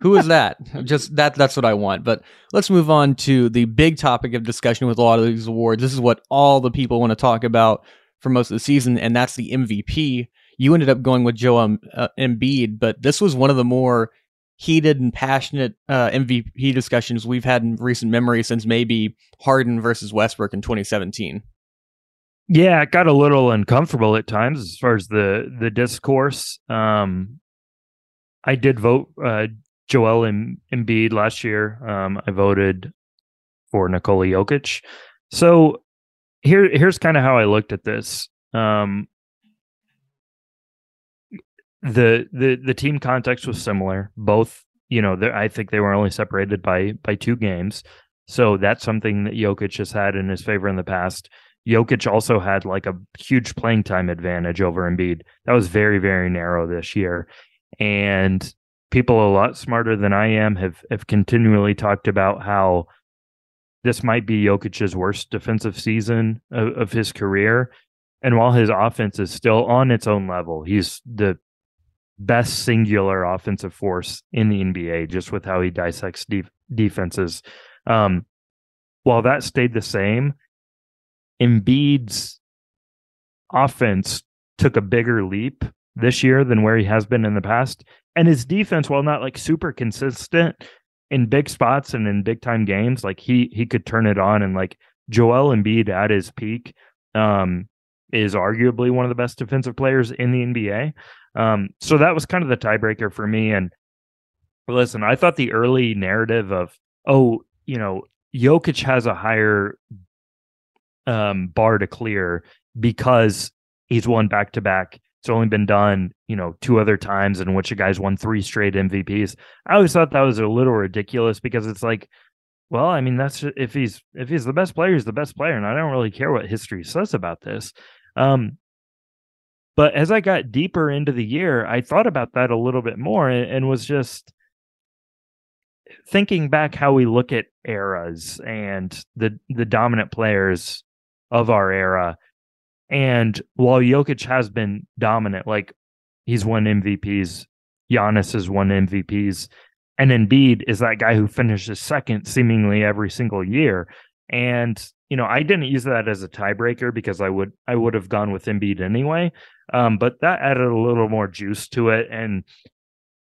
Who is that? Just that's what I want. But let's move on to the big topic of discussion with a lot of these awards. This is what all the people want to talk about for most of the season, and that's the MVP. You ended up going with Joel Embiid, but this was one of the more heated and passionate MVP discussions we've had in recent memory since maybe Harden versus Westbrook in 2017. Yeah, it got a little uncomfortable at times as far as the discourse. I did vote Joel Embiid last year. I voted for Nikola Jokic. So here's kind of how I looked at this. The team context was similar. Both, you know, I think they were only separated by 2 games. So that's something that Jokic has had in his favor in the past. Jokic also had like a huge playing time advantage over Embiid. That was very, very narrow this year. And people a lot smarter than I am have continually talked about how this might be Jokic's worst defensive season of his career. And while his offense is still on its own level, he's the best singular offensive force in the NBA, just with how he dissects defenses. While that stayed the same, Embiid's offense took a bigger leap this year than where he has been in the past. And his defense, while not like super consistent in big spots and in big time games, like he could turn it on. And like Joel Embiid at his peak is arguably one of the best defensive players in the NBA. So that was kind of the tiebreaker for me. And listen, I thought the early narrative of, Jokic has a higher bar to clear because he's won back-to-back. It's only been done, 2 other times in which a guy's won 3 straight MVPs. I always thought that was a little ridiculous because it's like, well, I mean, that's if he's the best player, he's the best player, and I don't really care what history says about this. But as I got deeper into the year, I thought about that a little bit more and was just thinking back how we look at eras and the dominant players of our era. And while Jokic has been dominant, like he's won MVPs, Giannis has won MVPs, and Embiid is that guy who finishes second seemingly every single year. And, I didn't use that as a tiebreaker because I would have gone with Embiid anyway. But that added a little more juice to it. And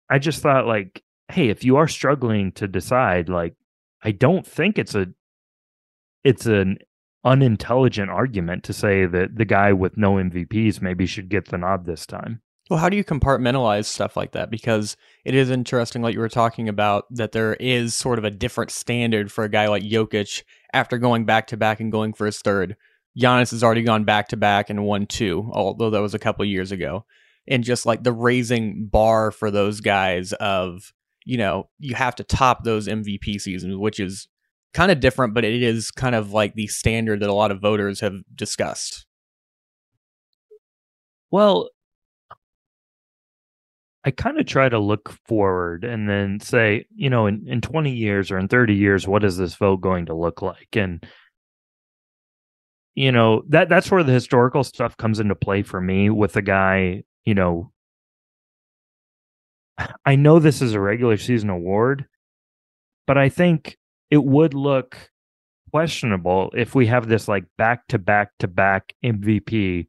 I just thought, like, hey, if you are struggling to decide, like, I don't think it's an unintelligent argument to say that the guy with no MVPs maybe should get the nod this time. Well, how do you compartmentalize stuff like that? Because it is interesting, like you were talking about, that there is sort of a different standard for a guy like Jokic after going back-to-back and going for his third. Giannis has already gone back-to-back and won 2, although that was a couple of years ago. And just like the raising bar for those guys of, you have to top those MVP seasons, which is kind of different, but it is kind of like the standard that a lot of voters have discussed. Well, I kind of try to look forward and then say, you know, in 20 years or in 30 years, what is this vote going to look like? And, you know, that's where the historical stuff comes into play for me with a guy, you know, I know this is a regular season award, but I think it would look questionable if we have this like back-to-back-to-back MVP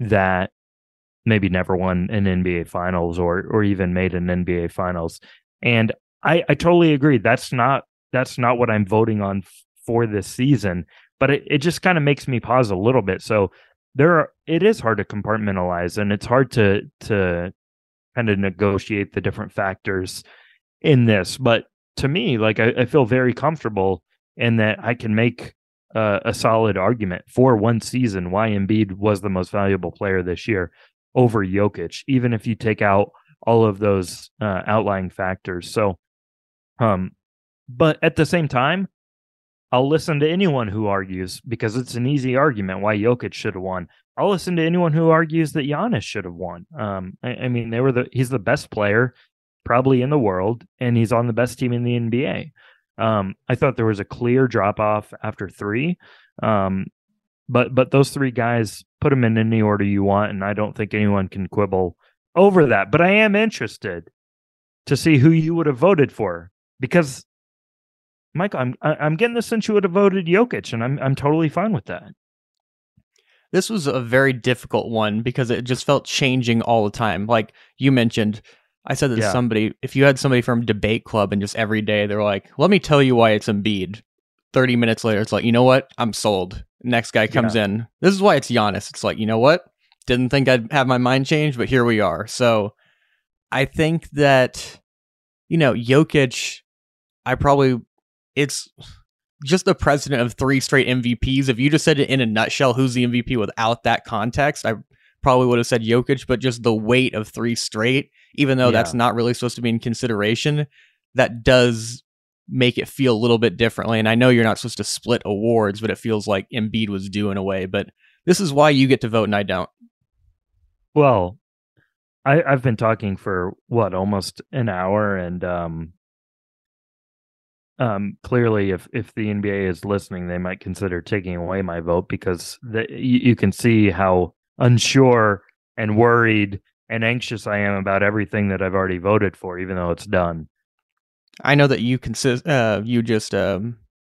that maybe never won an NBA Finals or even made an NBA Finals. And I totally agree. That's not what I'm voting on for this season, but it just kind of makes me pause a little bit. So it is hard to compartmentalize, and it's hard to kind of negotiate the different factors in this. But to me, like I feel very comfortable in that I can make a solid argument for one season why Embiid was the most valuable player this year over Jokic, even if you take out all of those outlying factors. So, but at the same time, I'll listen to anyone who argues, because it's an easy argument, why Jokic should have won. I'll listen to anyone who argues that Giannis should have won. I mean, he's the best player probably in the world, and he's on the best team in the NBA. I thought there was a clear drop-off after three, but those three guys, put them in any order you want, and I don't think anyone can quibble over that. But I am interested to see who you would have voted for, because, Mike, I'm getting the sense you would have voted Jokic, and I'm totally fine with that. This was a very difficult one because it just felt changing all the time. Like you mentioned, I said that somebody, if you had somebody from debate club and just every day, they're like, let me tell you why it's Embiid. 30 minutes later, it's like, you know what? I'm sold. Next guy comes in. This is why it's Giannis. It's like, you know what? Didn't think I'd have my mind changed, but here we are. So I think that, you know, Jokic, it's just the precedent of three straight MVPs. If you just said it in a nutshell, who's the MVP without that context, I probably would have said Jokic, but just the weight of three straight, even though that's not really supposed to be in consideration, that does make it feel a little bit differently. And I know you're not supposed to split awards, but it feels like Embiid was due in a way. But this is why you get to vote and I don't. Well, I've been talking for almost an hour, and clearly, if the NBA is listening, they might consider taking away my vote, because you can see how unsure and worried and anxious I am about everything that I've already voted for, even though it's done. I know that you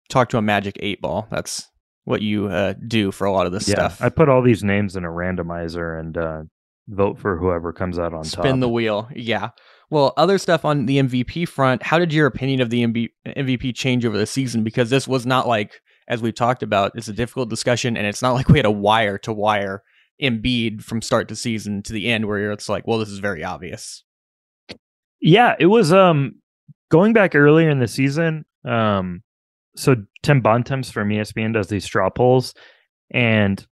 talk to a Magic 8-ball. That's what you do for a lot of this stuff. I put all these names in a randomizer and vote for whoever comes out on top. Spin the wheel, yeah. Well, other stuff on the MVP front, how did your opinion of the MVP change over the season? Because this was not like, as we talked about, it's a difficult discussion, and it's not like we had a wire-to-wire Embiid from start to season to the end where it's like, well, this is very obvious. Yeah, it was going back earlier in the season. So Tim Bontemps from ESPN does these straw polls, and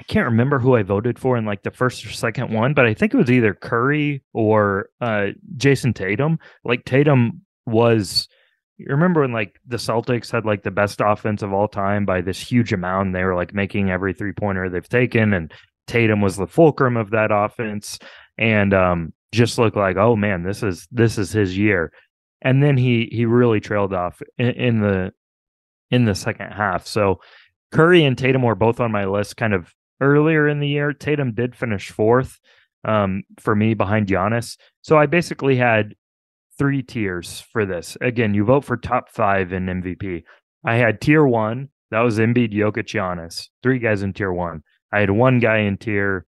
I can't remember who I voted for in like the first or second one, but I think it was either Curry or Jason Tatum. Like Tatum was, you remember when like the Celtics had like the best offense of all time by this huge amount, and they were like making every 3-pointer they've taken, and Tatum was the fulcrum of that offense, and just looked like, oh man, this is his year. And then he really trailed off in the second half. So Curry and Tatum were both on my list kind of earlier in the year. Tatum did finish fourth for me behind Giannis. So I basically had three tiers for this. Again, you vote for top five in MVP. I had tier one. That was Embiid, Jokic, Giannis. Three guys in tier one. I had one guy in tier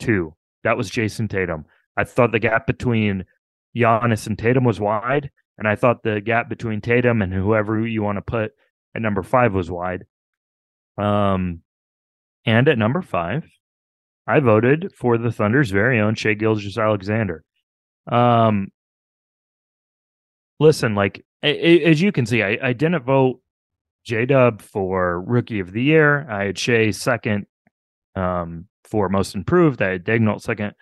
two. That was Jason Tatum. I thought the gap between Giannis and Tatum was wide, and I thought the gap between Tatum and whoever you want to put at number five was wide. And at number five, I voted for the Thunder's very own Shai Gilgeous-Alexander. Listen, like, as you can see, I didn't vote J-Dub for Rookie of the Year. I had Shai second for Most Improved. I had Daigneault second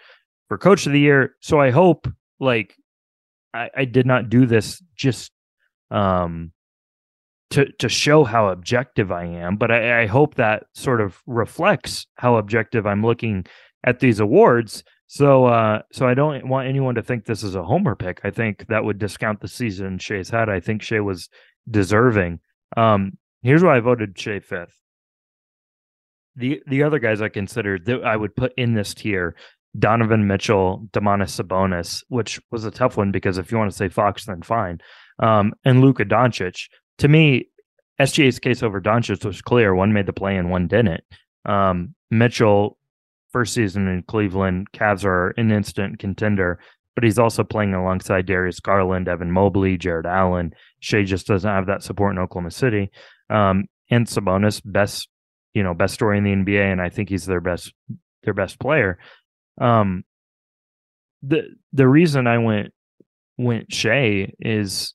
for Coach of the Year. So I hope, like, I did not do this just to show how objective I am, but I hope that sort of reflects how objective I'm looking at these awards. So I don't want anyone to think this is a homer pick. I think that would discount the season Shai's had. I think Shai was deserving. Here's why I voted Shai fifth. The other guys I considered that I would put in this tier, Donovan Mitchell, Domantas Sabonis, which was a tough one because if you want to say Fox, then fine. And Luka Doncic. To me, SGA's case over Doncic was clear. One made the play and one didn't. Mitchell, first season in Cleveland, Cavs are an instant contender, but he's also playing alongside Darius Garland, Evan Mobley, Jared Allen. Shai just doesn't have that support in Oklahoma City. And Sabonis, best story in the NBA, and I think he's their best player. The reason I went Shai is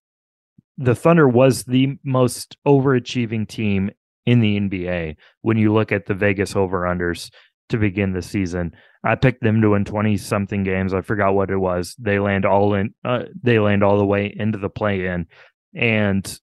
the Thunder was the most overachieving team in the NBA when you look at the Vegas over-unders to begin the season. I picked them to win 20-something games. I forgot what it was. They land all the way into the play-in, and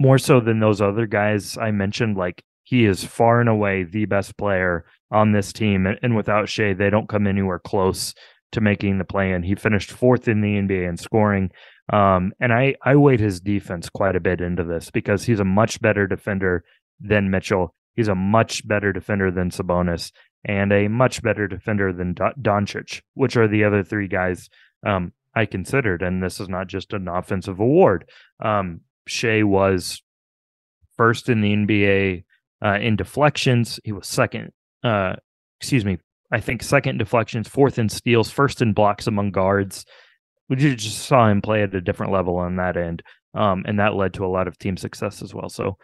more so than those other guys I mentioned, like, he is far and away the best player on this team. And without Shai, they don't come anywhere close to making the play-in. He finished fourth in the NBA in scoring. And I weighed his defense quite a bit into this because he's a much better defender than Mitchell. He's a much better defender than Sabonis and a much better defender than Doncic, which are the other three guys I considered. And this is not just an offensive award. Shai was first in the NBA in deflections. He was second in deflections, fourth in steals, first in blocks among guards. We just saw him play at a different level on that end, and that led to a lot of team success as well. So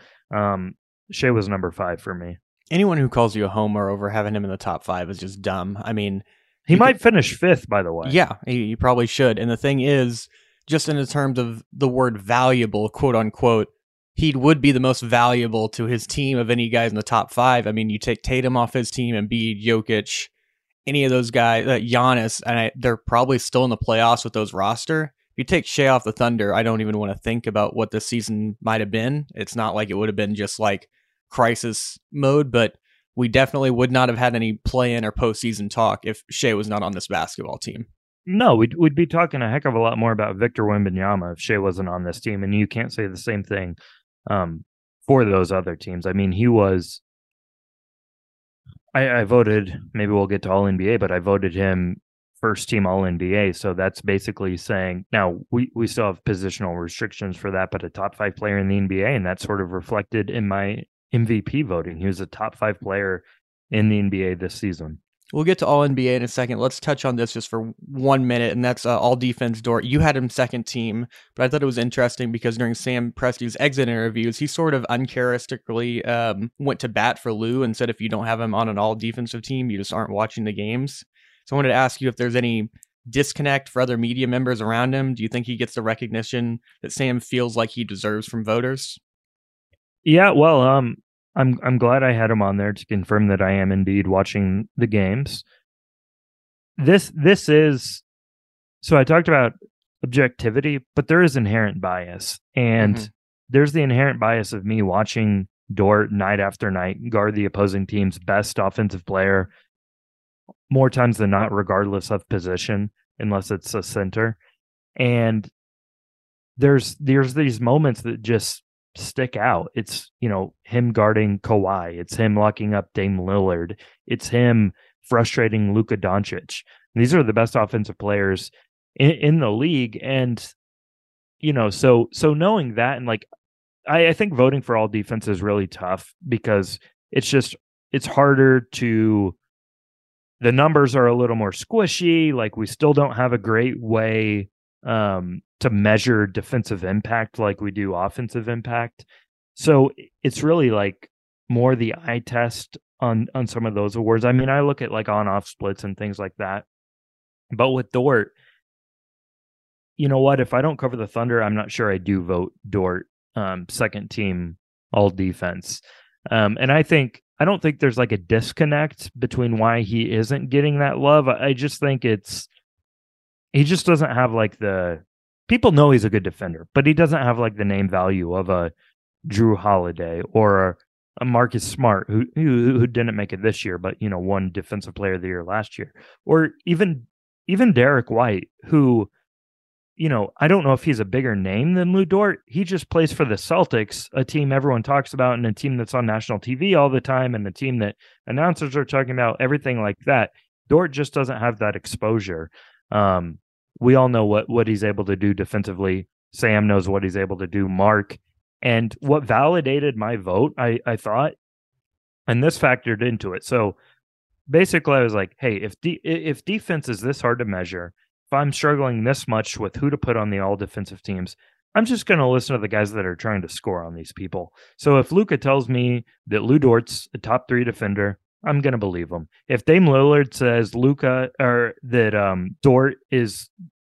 Shai was number five for me. Anyone who calls you a homer over having him in the top five is just dumb. I mean, he might finish fifth, by the way. Yeah, he probably should. And the thing is, just in terms of the word valuable, quote unquote, he would be the most valuable to his team of any guys in the top five. I mean, you take Tatum off his team, Embiid, Jokic, any of those guys, Giannis, and they're probably still in the playoffs with those roster. If you take Shai off the Thunder, I don't even want to think about what this season might have been. It's not like it would have been just like crisis mode, but we definitely would not have had any play-in or postseason talk if Shai was not on this basketball team. No, we'd be talking a heck of a lot more about Victor Wembanyama if Shai wasn't on this team, and you can't say the same thing for those other teams. I mean, he was, I voted, maybe we'll get to all NBA, but I voted him first team all NBA. So that's basically saying now we still have positional restrictions for that, but a top five player in the NBA. And that's sort of reflected in my MVP voting. He was a top five player in the NBA this season. We'll get to all NBA in a second. Let's touch on this just for 1 minute, and that's all defense Dort. You had him second team, but I thought it was interesting because during Sam Presti's exit interviews, he sort of uncharacteristically went to bat for Lou and said if you don't have him on an all defensive team, you just aren't watching the games. So I wanted to ask you if there's any disconnect for other media members around him. Do you think he gets the recognition that Sam feels like he deserves from voters? Yeah, well, I'm glad I had him on there to confirm that I am indeed watching the games. This is, so I talked about objectivity, but there is inherent bias, and there's the inherent bias of me watching Dort night after night guard the opposing team's best offensive player more times than not, regardless of position, unless it's a center. And there's these moments that just stick out. It's, you know, him guarding Kawhi. It's him locking up Dame Lillard. It's him frustrating Luka Doncic. These are the best offensive players in the league. And, you know, so knowing that, and like, I think voting for all defense is really tough because it's harder to, the numbers are a little more squishy. Like, we still don't have a great way to measure defensive impact like we do offensive impact. So it's really like more the eye test on some of those awards. I mean, I look at like on-off splits and things like that. But with Dort, you know what? If I don't cover the Thunder, I'm not sure I do vote Dort second team all defense. And I don't think there's like a disconnect between why he isn't getting that love. I just think he just doesn't have like people know he's a good defender, but he doesn't have like the name value of a Jrue Holiday or a Marcus Smart who didn't make it this year, but you know, won Defensive Player of the Year last year, or even Derek White, who, you know, I don't know if he's a bigger name than Lou Dort. He just plays for the Celtics, a team everyone talks about and a team that's on national TV all the time and the team that announcers are talking about, everything like that. Dort just doesn't have that exposure. We all know what he's able to do defensively. Sam knows what he's able to do. Mark. And what validated my vote, I thought, and this factored into it. So basically, I was like, hey, if defense is this hard to measure, if I'm struggling this much with who to put on the all defensive teams, I'm just going to listen to the guys that are trying to score on these people. So if Luka tells me that Lou Dort's a top three defender, I'm going to believe him. If Dame Lillard says Luka or that Dort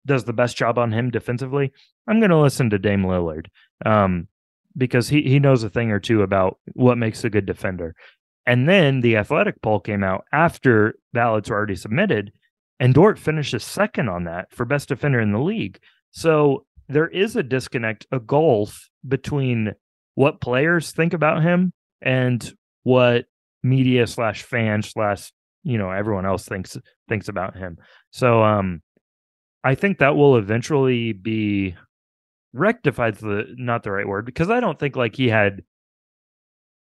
does the best job on him defensively, I'm going to listen to Dame Lillard because he knows a thing or two about what makes a good defender. And then the Athletic poll came out after ballots were already submitted, and Dort finishes second on that for best defender in the league. So there is a disconnect, a gulf between what players think about him and what media / fan / everyone else thinks about him. So I think that will eventually be rectified. Not the right word, because I don't think like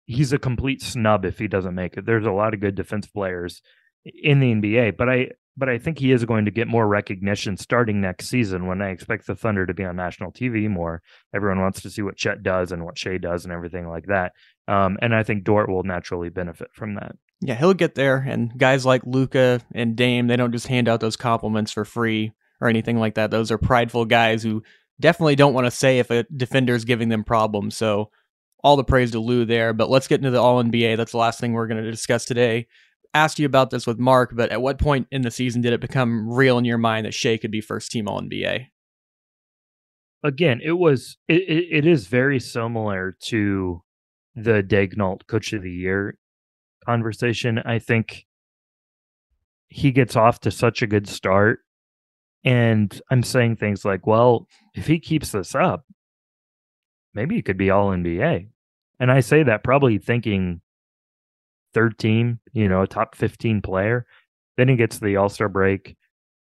he's a complete snub if he doesn't make it. There's a lot of good defense players in the NBA, but I think he is going to get more recognition starting next season when I expect the Thunder to be on national TV more. Everyone wants to see what Chet does and what Shai does and everything like that. And I think Dort will naturally benefit from that. Yeah, he'll get there. And guys like Luka and Dame, they don't just hand out those compliments for free or anything like that. Those are prideful guys who definitely don't want to say if a defender is giving them problems. So all the praise to Lou there. But let's get into the All-NBA. That's the last thing we're going to discuss today. Asked you about this with Mark, but at what point in the season did it become real in your mind that Shai could be first team All-NBA? Again, it is very similar to the Daigneault Coach of the Year conversation. I think he gets off to such a good start, and I'm saying things like, well, if he keeps this up, maybe he could be All-NBA. And I say that probably thinking third team, a top 15 player. Then he gets to the All-Star break.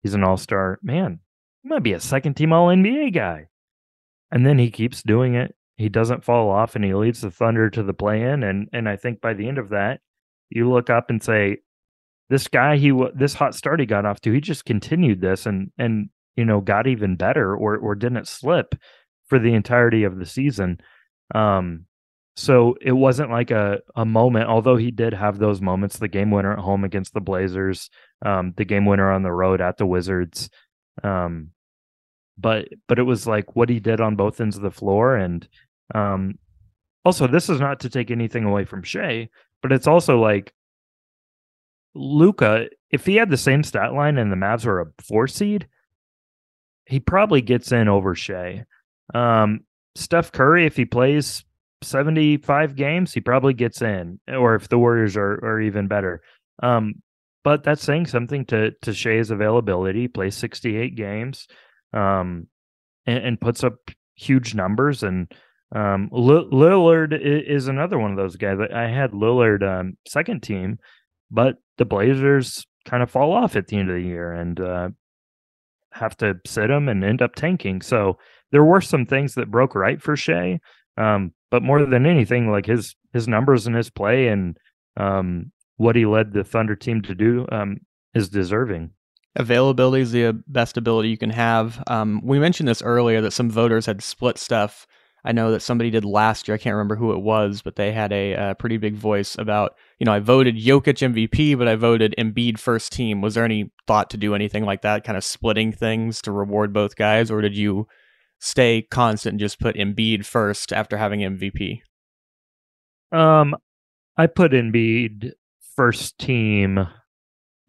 He's an All-Star. Man, he might be a second team All-NBA guy. And then he keeps doing it. He doesn't fall off, and he leads the Thunder to the play-in. And I think by the end of that, you look up and say, this guy, this hot start he got off to, he just continued this and got even better or didn't slip for the entirety of the season. So it wasn't like a moment, although he did have those moments, the game winner at home against the Blazers, the game winner on the road at the Wizards. But it was like what he did on both ends of the floor. And also, this is not to take anything away from Shai, but it's also like Luka, if he had the same stat line and the Mavs were a 4 seed, he probably gets in over Shai. Steph Curry, if he plays 75 games, he probably gets in, or if the Warriors are even better. But that's saying something to Shai's availability. He plays 68 games and puts up huge numbers. And Lillard is another one of those guys. I had Lillard second team, but the Blazers kind of fall off at the end of the year and have to sit him and end up tanking. So there were some things that broke right for Shai. But more than anything, like his numbers and his play and what he led the Thunder team to do is deserving. Availability is the best ability you can have. We mentioned this earlier that some voters had split stuff. I know that somebody did last year. I can't remember who it was, but they had a pretty big voice about, I voted Jokic MVP, but I voted Embiid first team. Was there any thought to do anything like that, kind of splitting things to reward both guys, or did you stay constant and just put Embiid first after having MVP? I put Embiid first team.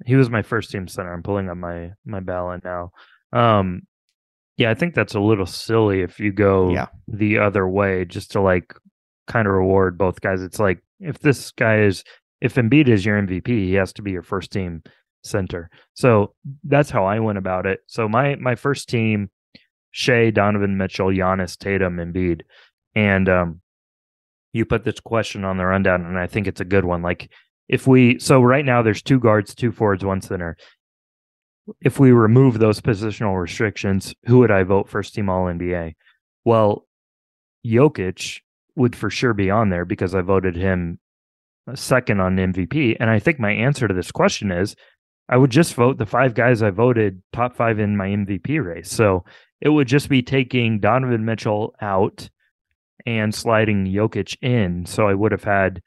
He was my first team center. I'm pulling up my ballot now. Yeah, I think that's a little silly if you go the other way, just to like kind of reward both guys. It's like if Embiid is your MVP, he has to be your first team center. So that's how I went about it. So my first team: Shai, Donovan Mitchell, Giannis, Tatum, Embiid. And you put this question on the rundown, and I think it's a good one. Like, so right now there's two guards, two forwards, one center. If we remove those positional restrictions, who would I vote first team All-NBA? Well, Jokic would for sure be on there because I voted him second on MVP. And I think my answer to this question is I would just vote the five guys I voted top five in my MVP race. So it would just be taking Donovan Mitchell out and sliding Jokic in. So I would have had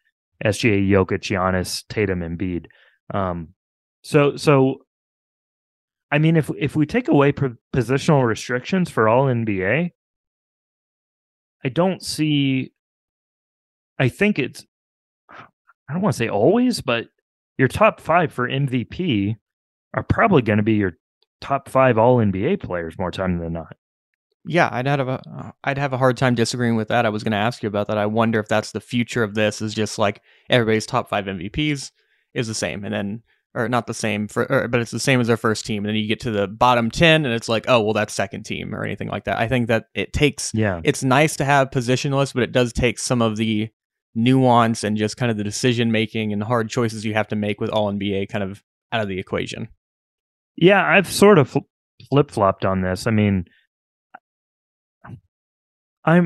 SGA, Jokic, Giannis, Tatum, Embiid. I mean, if we take away positional restrictions for all NBA, I don't want to say always, but your top five for MVP are probably going to be your top five all NBA players more time than not. Yeah, I'd have a hard time disagreeing with that. I was going to ask you about that. I wonder if that's the future of this, is just like everybody's top five MVPs is the same, and then but it's the same as their first team. And then you get to the bottom 10 and it's like, oh, well, that's second team or anything like that. I think that it takes, it's nice to have position lists, but it does take some of the nuance and just kind of the decision making and hard choices you have to make with all NBA kind of out of the equation. Yeah, I've sort of flip-flopped on this. I mean, I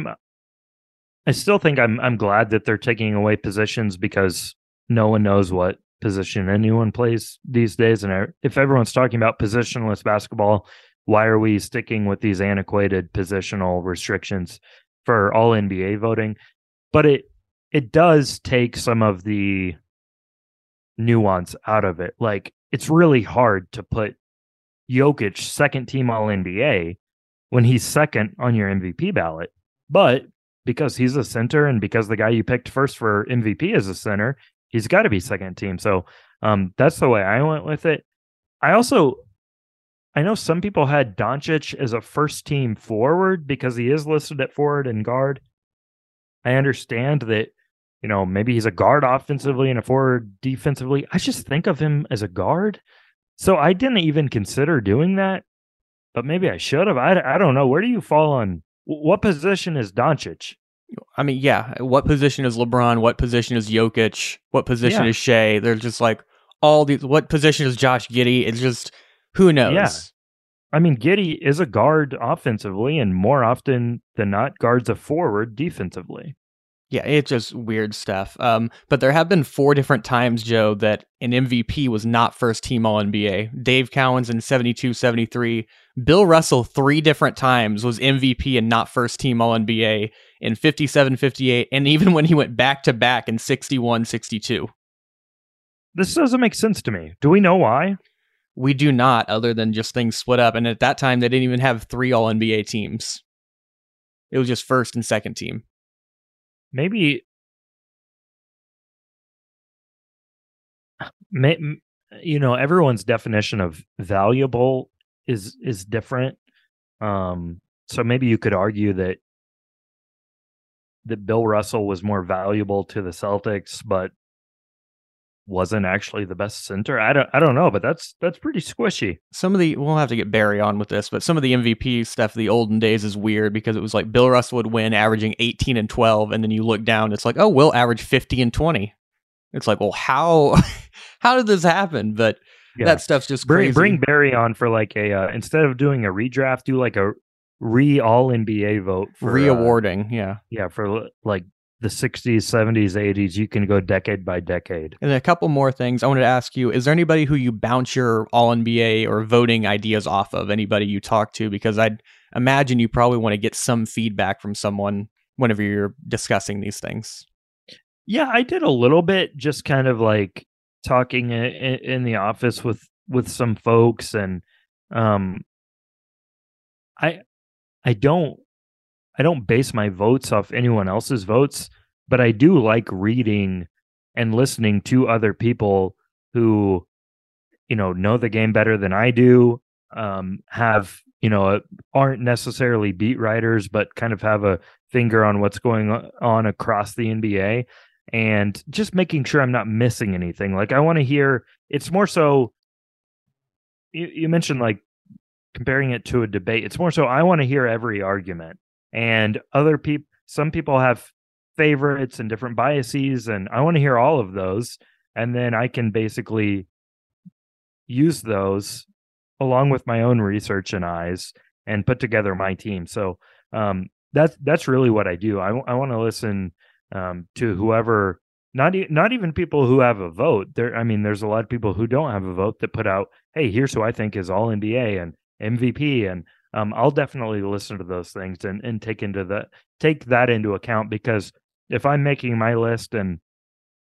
still think I'm glad that they're taking away positions because no one knows what position anyone plays these days, and if everyone's talking about positionless basketball, why are we sticking with these antiquated positional restrictions for all NBA voting? But it does take some of the nuance out of it. Like, it's really hard to put Jokic second team all NBA when he's second on your MVP ballot, but because he's a center and because the guy you picked first for MVP is a center, he's got to be second team. So that's the way I went with it. I know some people had Doncic as a first team forward because he is listed at forward and guard. I understand that, you know, maybe he's a guard offensively and a forward defensively. I just think of him as a guard. So I didn't even consider doing that, but maybe I should have. I don't know. Where do you fall on what position is Doncic? I mean, yeah, what position is LeBron? What position is Jokic? What position is Shai? They're just like all these. What position is Josh Giddey? It's just, who knows? Yeah. I mean, Giddey is a guard offensively, and more often than not, guards a forward defensively. Yeah, it's just weird stuff. But there have been four different times, Joe, that an MVP was not first team All-NBA. Dave Cowens in 72-73. Bill Russell three different times was MVP and not first team All-NBA in 57-58. And even when he went back-to-back in 61-62. This doesn't make sense to me. Do we know why? We do not, other than just things split up. And at that time, they didn't even have three All-NBA teams. It was just first and second team. Maybe, you know, everyone's definition of valuable is different. So maybe you could argue that Bill Russell was more valuable to the Celtics, but wasn't actually the best center. I don't know, but that's pretty squishy. We'll have to get Barry on with this, but some of the MVP stuff the olden days is weird because it was like Bill Russell would win averaging 18 and 12, and then you look down, it's like, oh, we'll average 50 and 20. It's like, well, how did this happen? But that stuff's just crazy. Bring Barry on for like a instead of doing a redraft, do like a all NBA vote for re-awarding, for like the 60s, 70s, 80s. You can go decade by decade. And a couple more things I wanted to ask you. Is there anybody who you bounce your All-NBA or voting ideas off of? Anybody you talk to? Because I'd imagine you probably want to get some feedback from someone whenever you're discussing these things. Yeah, I did a little bit, just kind of like talking in the office with some folks. And I don't base my votes off anyone else's votes, but I do like reading and listening to other people who, you know the game better than I do, aren't necessarily beat writers, but kind of have a finger on what's going on across the NBA, and just making sure I'm not missing anything. Like, I want to hear, it's more so, you mentioned like comparing it to a debate. It's more so I want to hear every argument. And some people have favorites and different biases, and I want to hear all of those, and then I can basically use those along with my own research and eyes and put together my team. So that's really what I do. I want to listen to whoever, not even people who have a vote. There's a lot of people who don't have a vote that put out, hey, here's who I think is all NBA and MVP, and I'll definitely listen to those things and take that into account, because if I'm making my list and,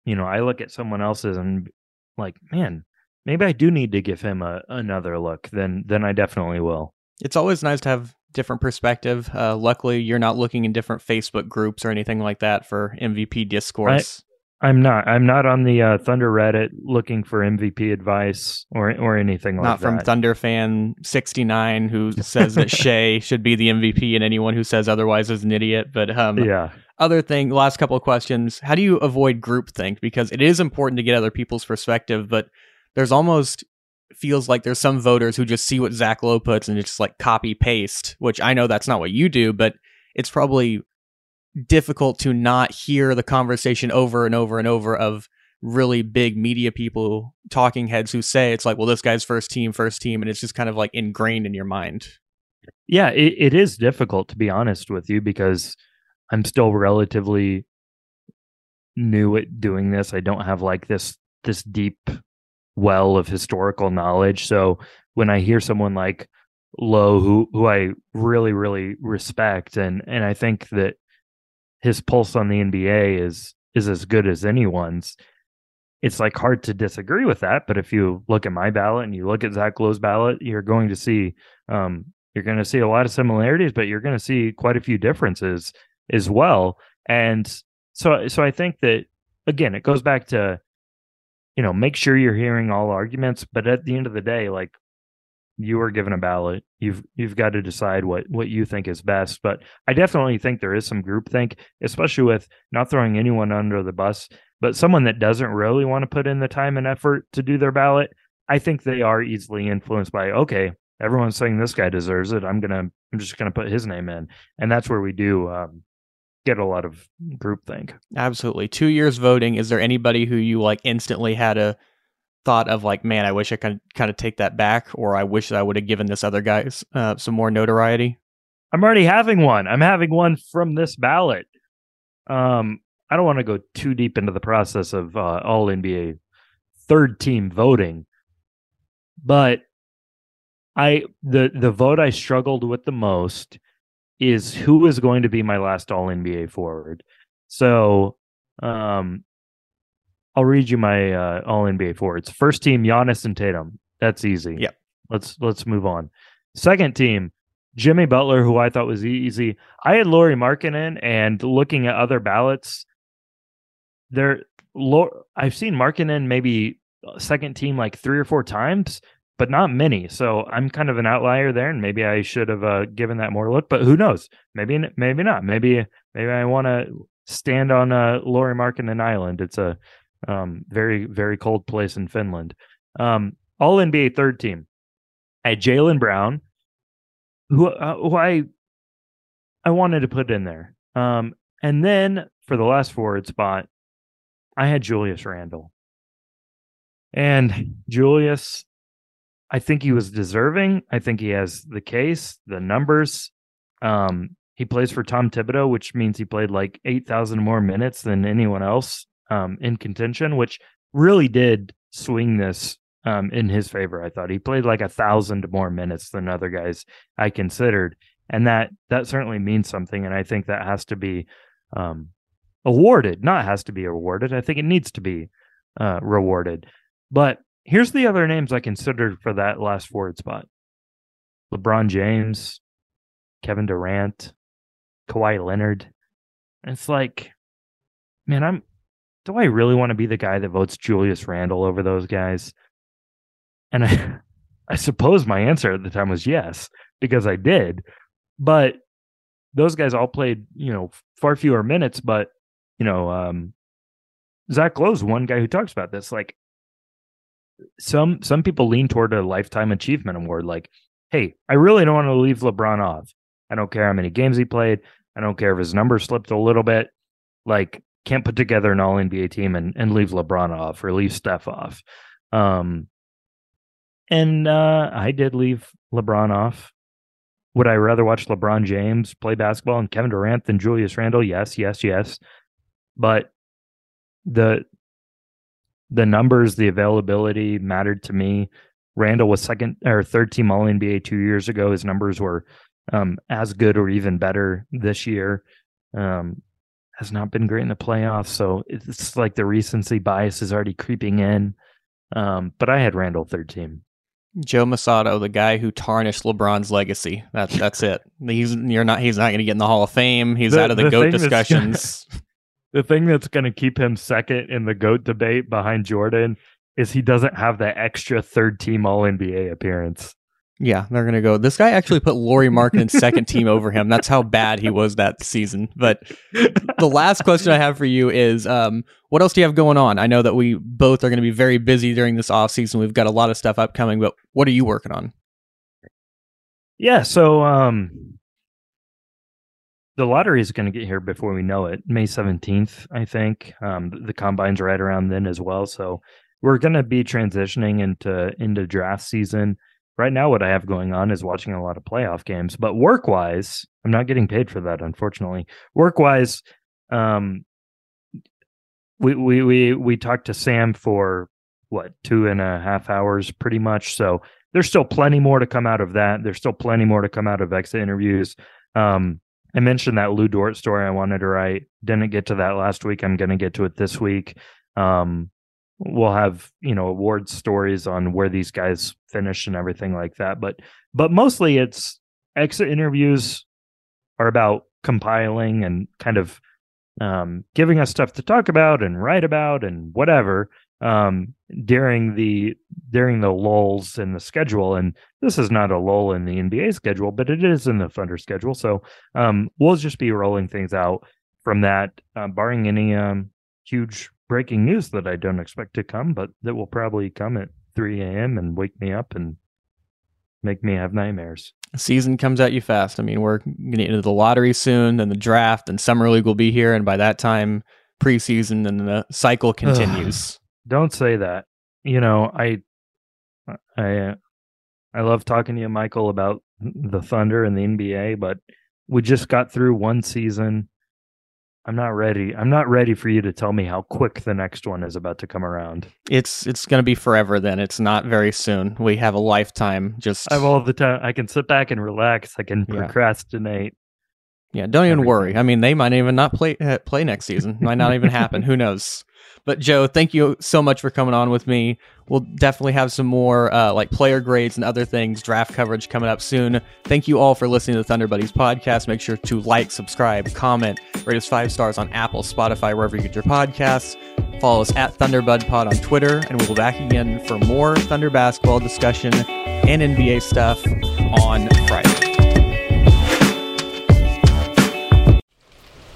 I look at someone else's and like, man, maybe I do need to give him another look, then I definitely will. It's always nice to have different perspective. Luckily, you're not looking in different Facebook groups or anything like that for MVP discourse. I'm not on the Thunder Reddit looking for MVP advice or anything like that. Not from Thunder Fan 69 who says that Shai should be the MVP and anyone who says otherwise is an idiot. But yeah. Other thing, last couple of questions. How do you avoid groupthink? Because it is important to get other people's perspective, but there's almost feels like there's some voters who just see what Zach Lowe puts and just like copy paste, which I know that's not what you do, but it's probably difficult to not hear the conversation over and over and over of really big media people, talking heads who say it's like, well, this guy's first team. And it's just kind of like ingrained in your mind. Yeah, it is difficult, to be honest with you, because I'm still relatively new at doing this. I don't have like this deep well of historical knowledge. So when I hear someone like Lowe, who I really, really respect, and I think that his pulse on the NBA is as good as anyone's, it's like hard to disagree with that. But if you look at my ballot and you look at Zach Lowe's ballot, you're going to see a lot of similarities, but you're going to see quite a few differences as well. And so I think that, again, it goes back to, make sure you're hearing all arguments. But at the end of the day, like, you are given a ballot. You've got to decide what you think is best. But I definitely think there is some groupthink, especially with not throwing anyone under the bus, but someone that doesn't really want to put in the time and effort to do their ballot, I think they are easily influenced by, okay, everyone's saying this guy deserves it, I'm just gonna put his name in. And that's where we do get a lot of groupthink. Absolutely. 2 years voting, is there anybody who you like instantly had a thought of like, man, I wish I could kind of take that back, or I wish that I would have given this other guy some more notoriety? I'm already having one. I'm having one from this ballot. I don't want to go too deep into the process of all NBA third team voting, but the vote I struggled with the most is who is going to be my last all NBA forward. So, I'll read you my all NBA forwards. First team, Giannis and Tatum. That's easy. Yep. Let's move on. Second team, Jimmy Butler, who I thought was easy. I had Lauri Markkanen, and looking at other ballots, I've seen Markkanen maybe second team like 3 or 4 times, but not many. So I'm kind of an outlier there, and maybe I should have given that more look. But who knows? Maybe not. Maybe I want to stand on Lauri Markkanen Island. It's a very, very cold place in Finland. All NBA third team, I had Jalen Brown, who I wanted to put in there. And then for the last forward spot, I had Julius Randle. And Julius, I think he was deserving. I think he has the case, the numbers. He plays for Tom Thibodeau, which means he played like 8,000 more minutes than anyone else in contention, which really did swing this in his favor. I thought he played like 1,000 more minutes than other guys I considered, and that certainly means something. And I think that has to be awarded. Not has to be awarded. I think it needs to be rewarded. But here's the other names I considered for that last forward spot: LeBron James, Kevin Durant, Kawhi Leonard. And it's like, man, do I really want to be the guy that votes Julius Randle over those guys? And I suppose my answer at the time was yes, because I did. But those guys all played, far fewer minutes. But, Zach Lowe's one guy who talks about this. Like, some people lean toward a lifetime achievement award. Like, hey, I really don't want to leave LeBron off. I don't care how many games he played. I don't care if his number slipped a little bit. like can't put together an all-NBA team and leave LeBron off or leave Steph off. And I did leave LeBron off. Would I rather watch LeBron James play basketball and Kevin Durant than Julius Randle? Yes, yes, yes. But the numbers, the availability mattered to me. Randle was second or third team All-NBA 2 years ago. His numbers were as good or even better this year. Has not been great in the playoffs. So it's like the recency bias is already creeping in. But I had Randle third team. Joe Mussatto, the guy who tarnished LeBron's legacy. That's it. He's not going to get in the Hall of Fame. He's out of the GOAT discussions. The thing that's going to keep him second in the GOAT debate behind Jordan is he doesn't have that extra third team All-NBA appearance. Yeah, they're going to go, this guy actually put Lauri Markkanen second team over him. That's how bad he was that season. But the last question I have for you is, what else do you have going on? I know that we both are going to be very busy during this offseason. We've got a lot of stuff upcoming, but what are you working on? Yeah, so the lottery is going to get here before we know it. May 17th, I think. The combine's right around then as well. So we're going to be transitioning into draft season. Right now, what I have going on is watching a lot of playoff games, but work-wise, I'm not getting paid for that, unfortunately. Work-wise, we talked to Sam for, 2.5 hours, pretty much, so there's still plenty more to come out of that. There's still plenty more to come out of exit interviews. I mentioned that Lou Dort story I wanted to write. Didn't get to that last week. I'm going to get to it this week. We'll have, award stories on where these guys finish and everything like that. But mostly it's exit interviews are about compiling and kind of giving us stuff to talk about and write about and whatever during the lulls in the schedule. And this is not a lull in the NBA schedule, but it is in the Thunder schedule. So we'll just be rolling things out from that, barring any huge breaking news that I don't expect to come, but that will probably come at 3 a.m. and wake me up and make me have nightmares. The season comes at you fast. I mean, we're going to get into the lottery soon, then the draft, and Summer League will be here, and by that time, preseason, and the cycle continues. Don't say that. I love talking to you, Michael, about the Thunder and the NBA, but we just got through one season. I'm not ready. I'm not ready for you to tell me how quick the next one is about to come around. It's going to be forever then. It's not very soon. We have a lifetime. Just I have all the time. I can sit back and relax. I can procrastinate. Yeah, don't even worry. I mean, they might even not play next season. Might not even happen. Who knows? But Joe, thank you so much for coming on with me. We'll definitely have some more player grades and other things, draft coverage coming up soon. Thank you all for listening to the Thunder Buddies podcast. Make sure to like, subscribe, comment, rate us 5 stars on Apple, Spotify, wherever you get your podcasts. Follow us at ThunderBudPod on Twitter, and we'll be back again for more Thunder basketball discussion and NBA stuff on Friday.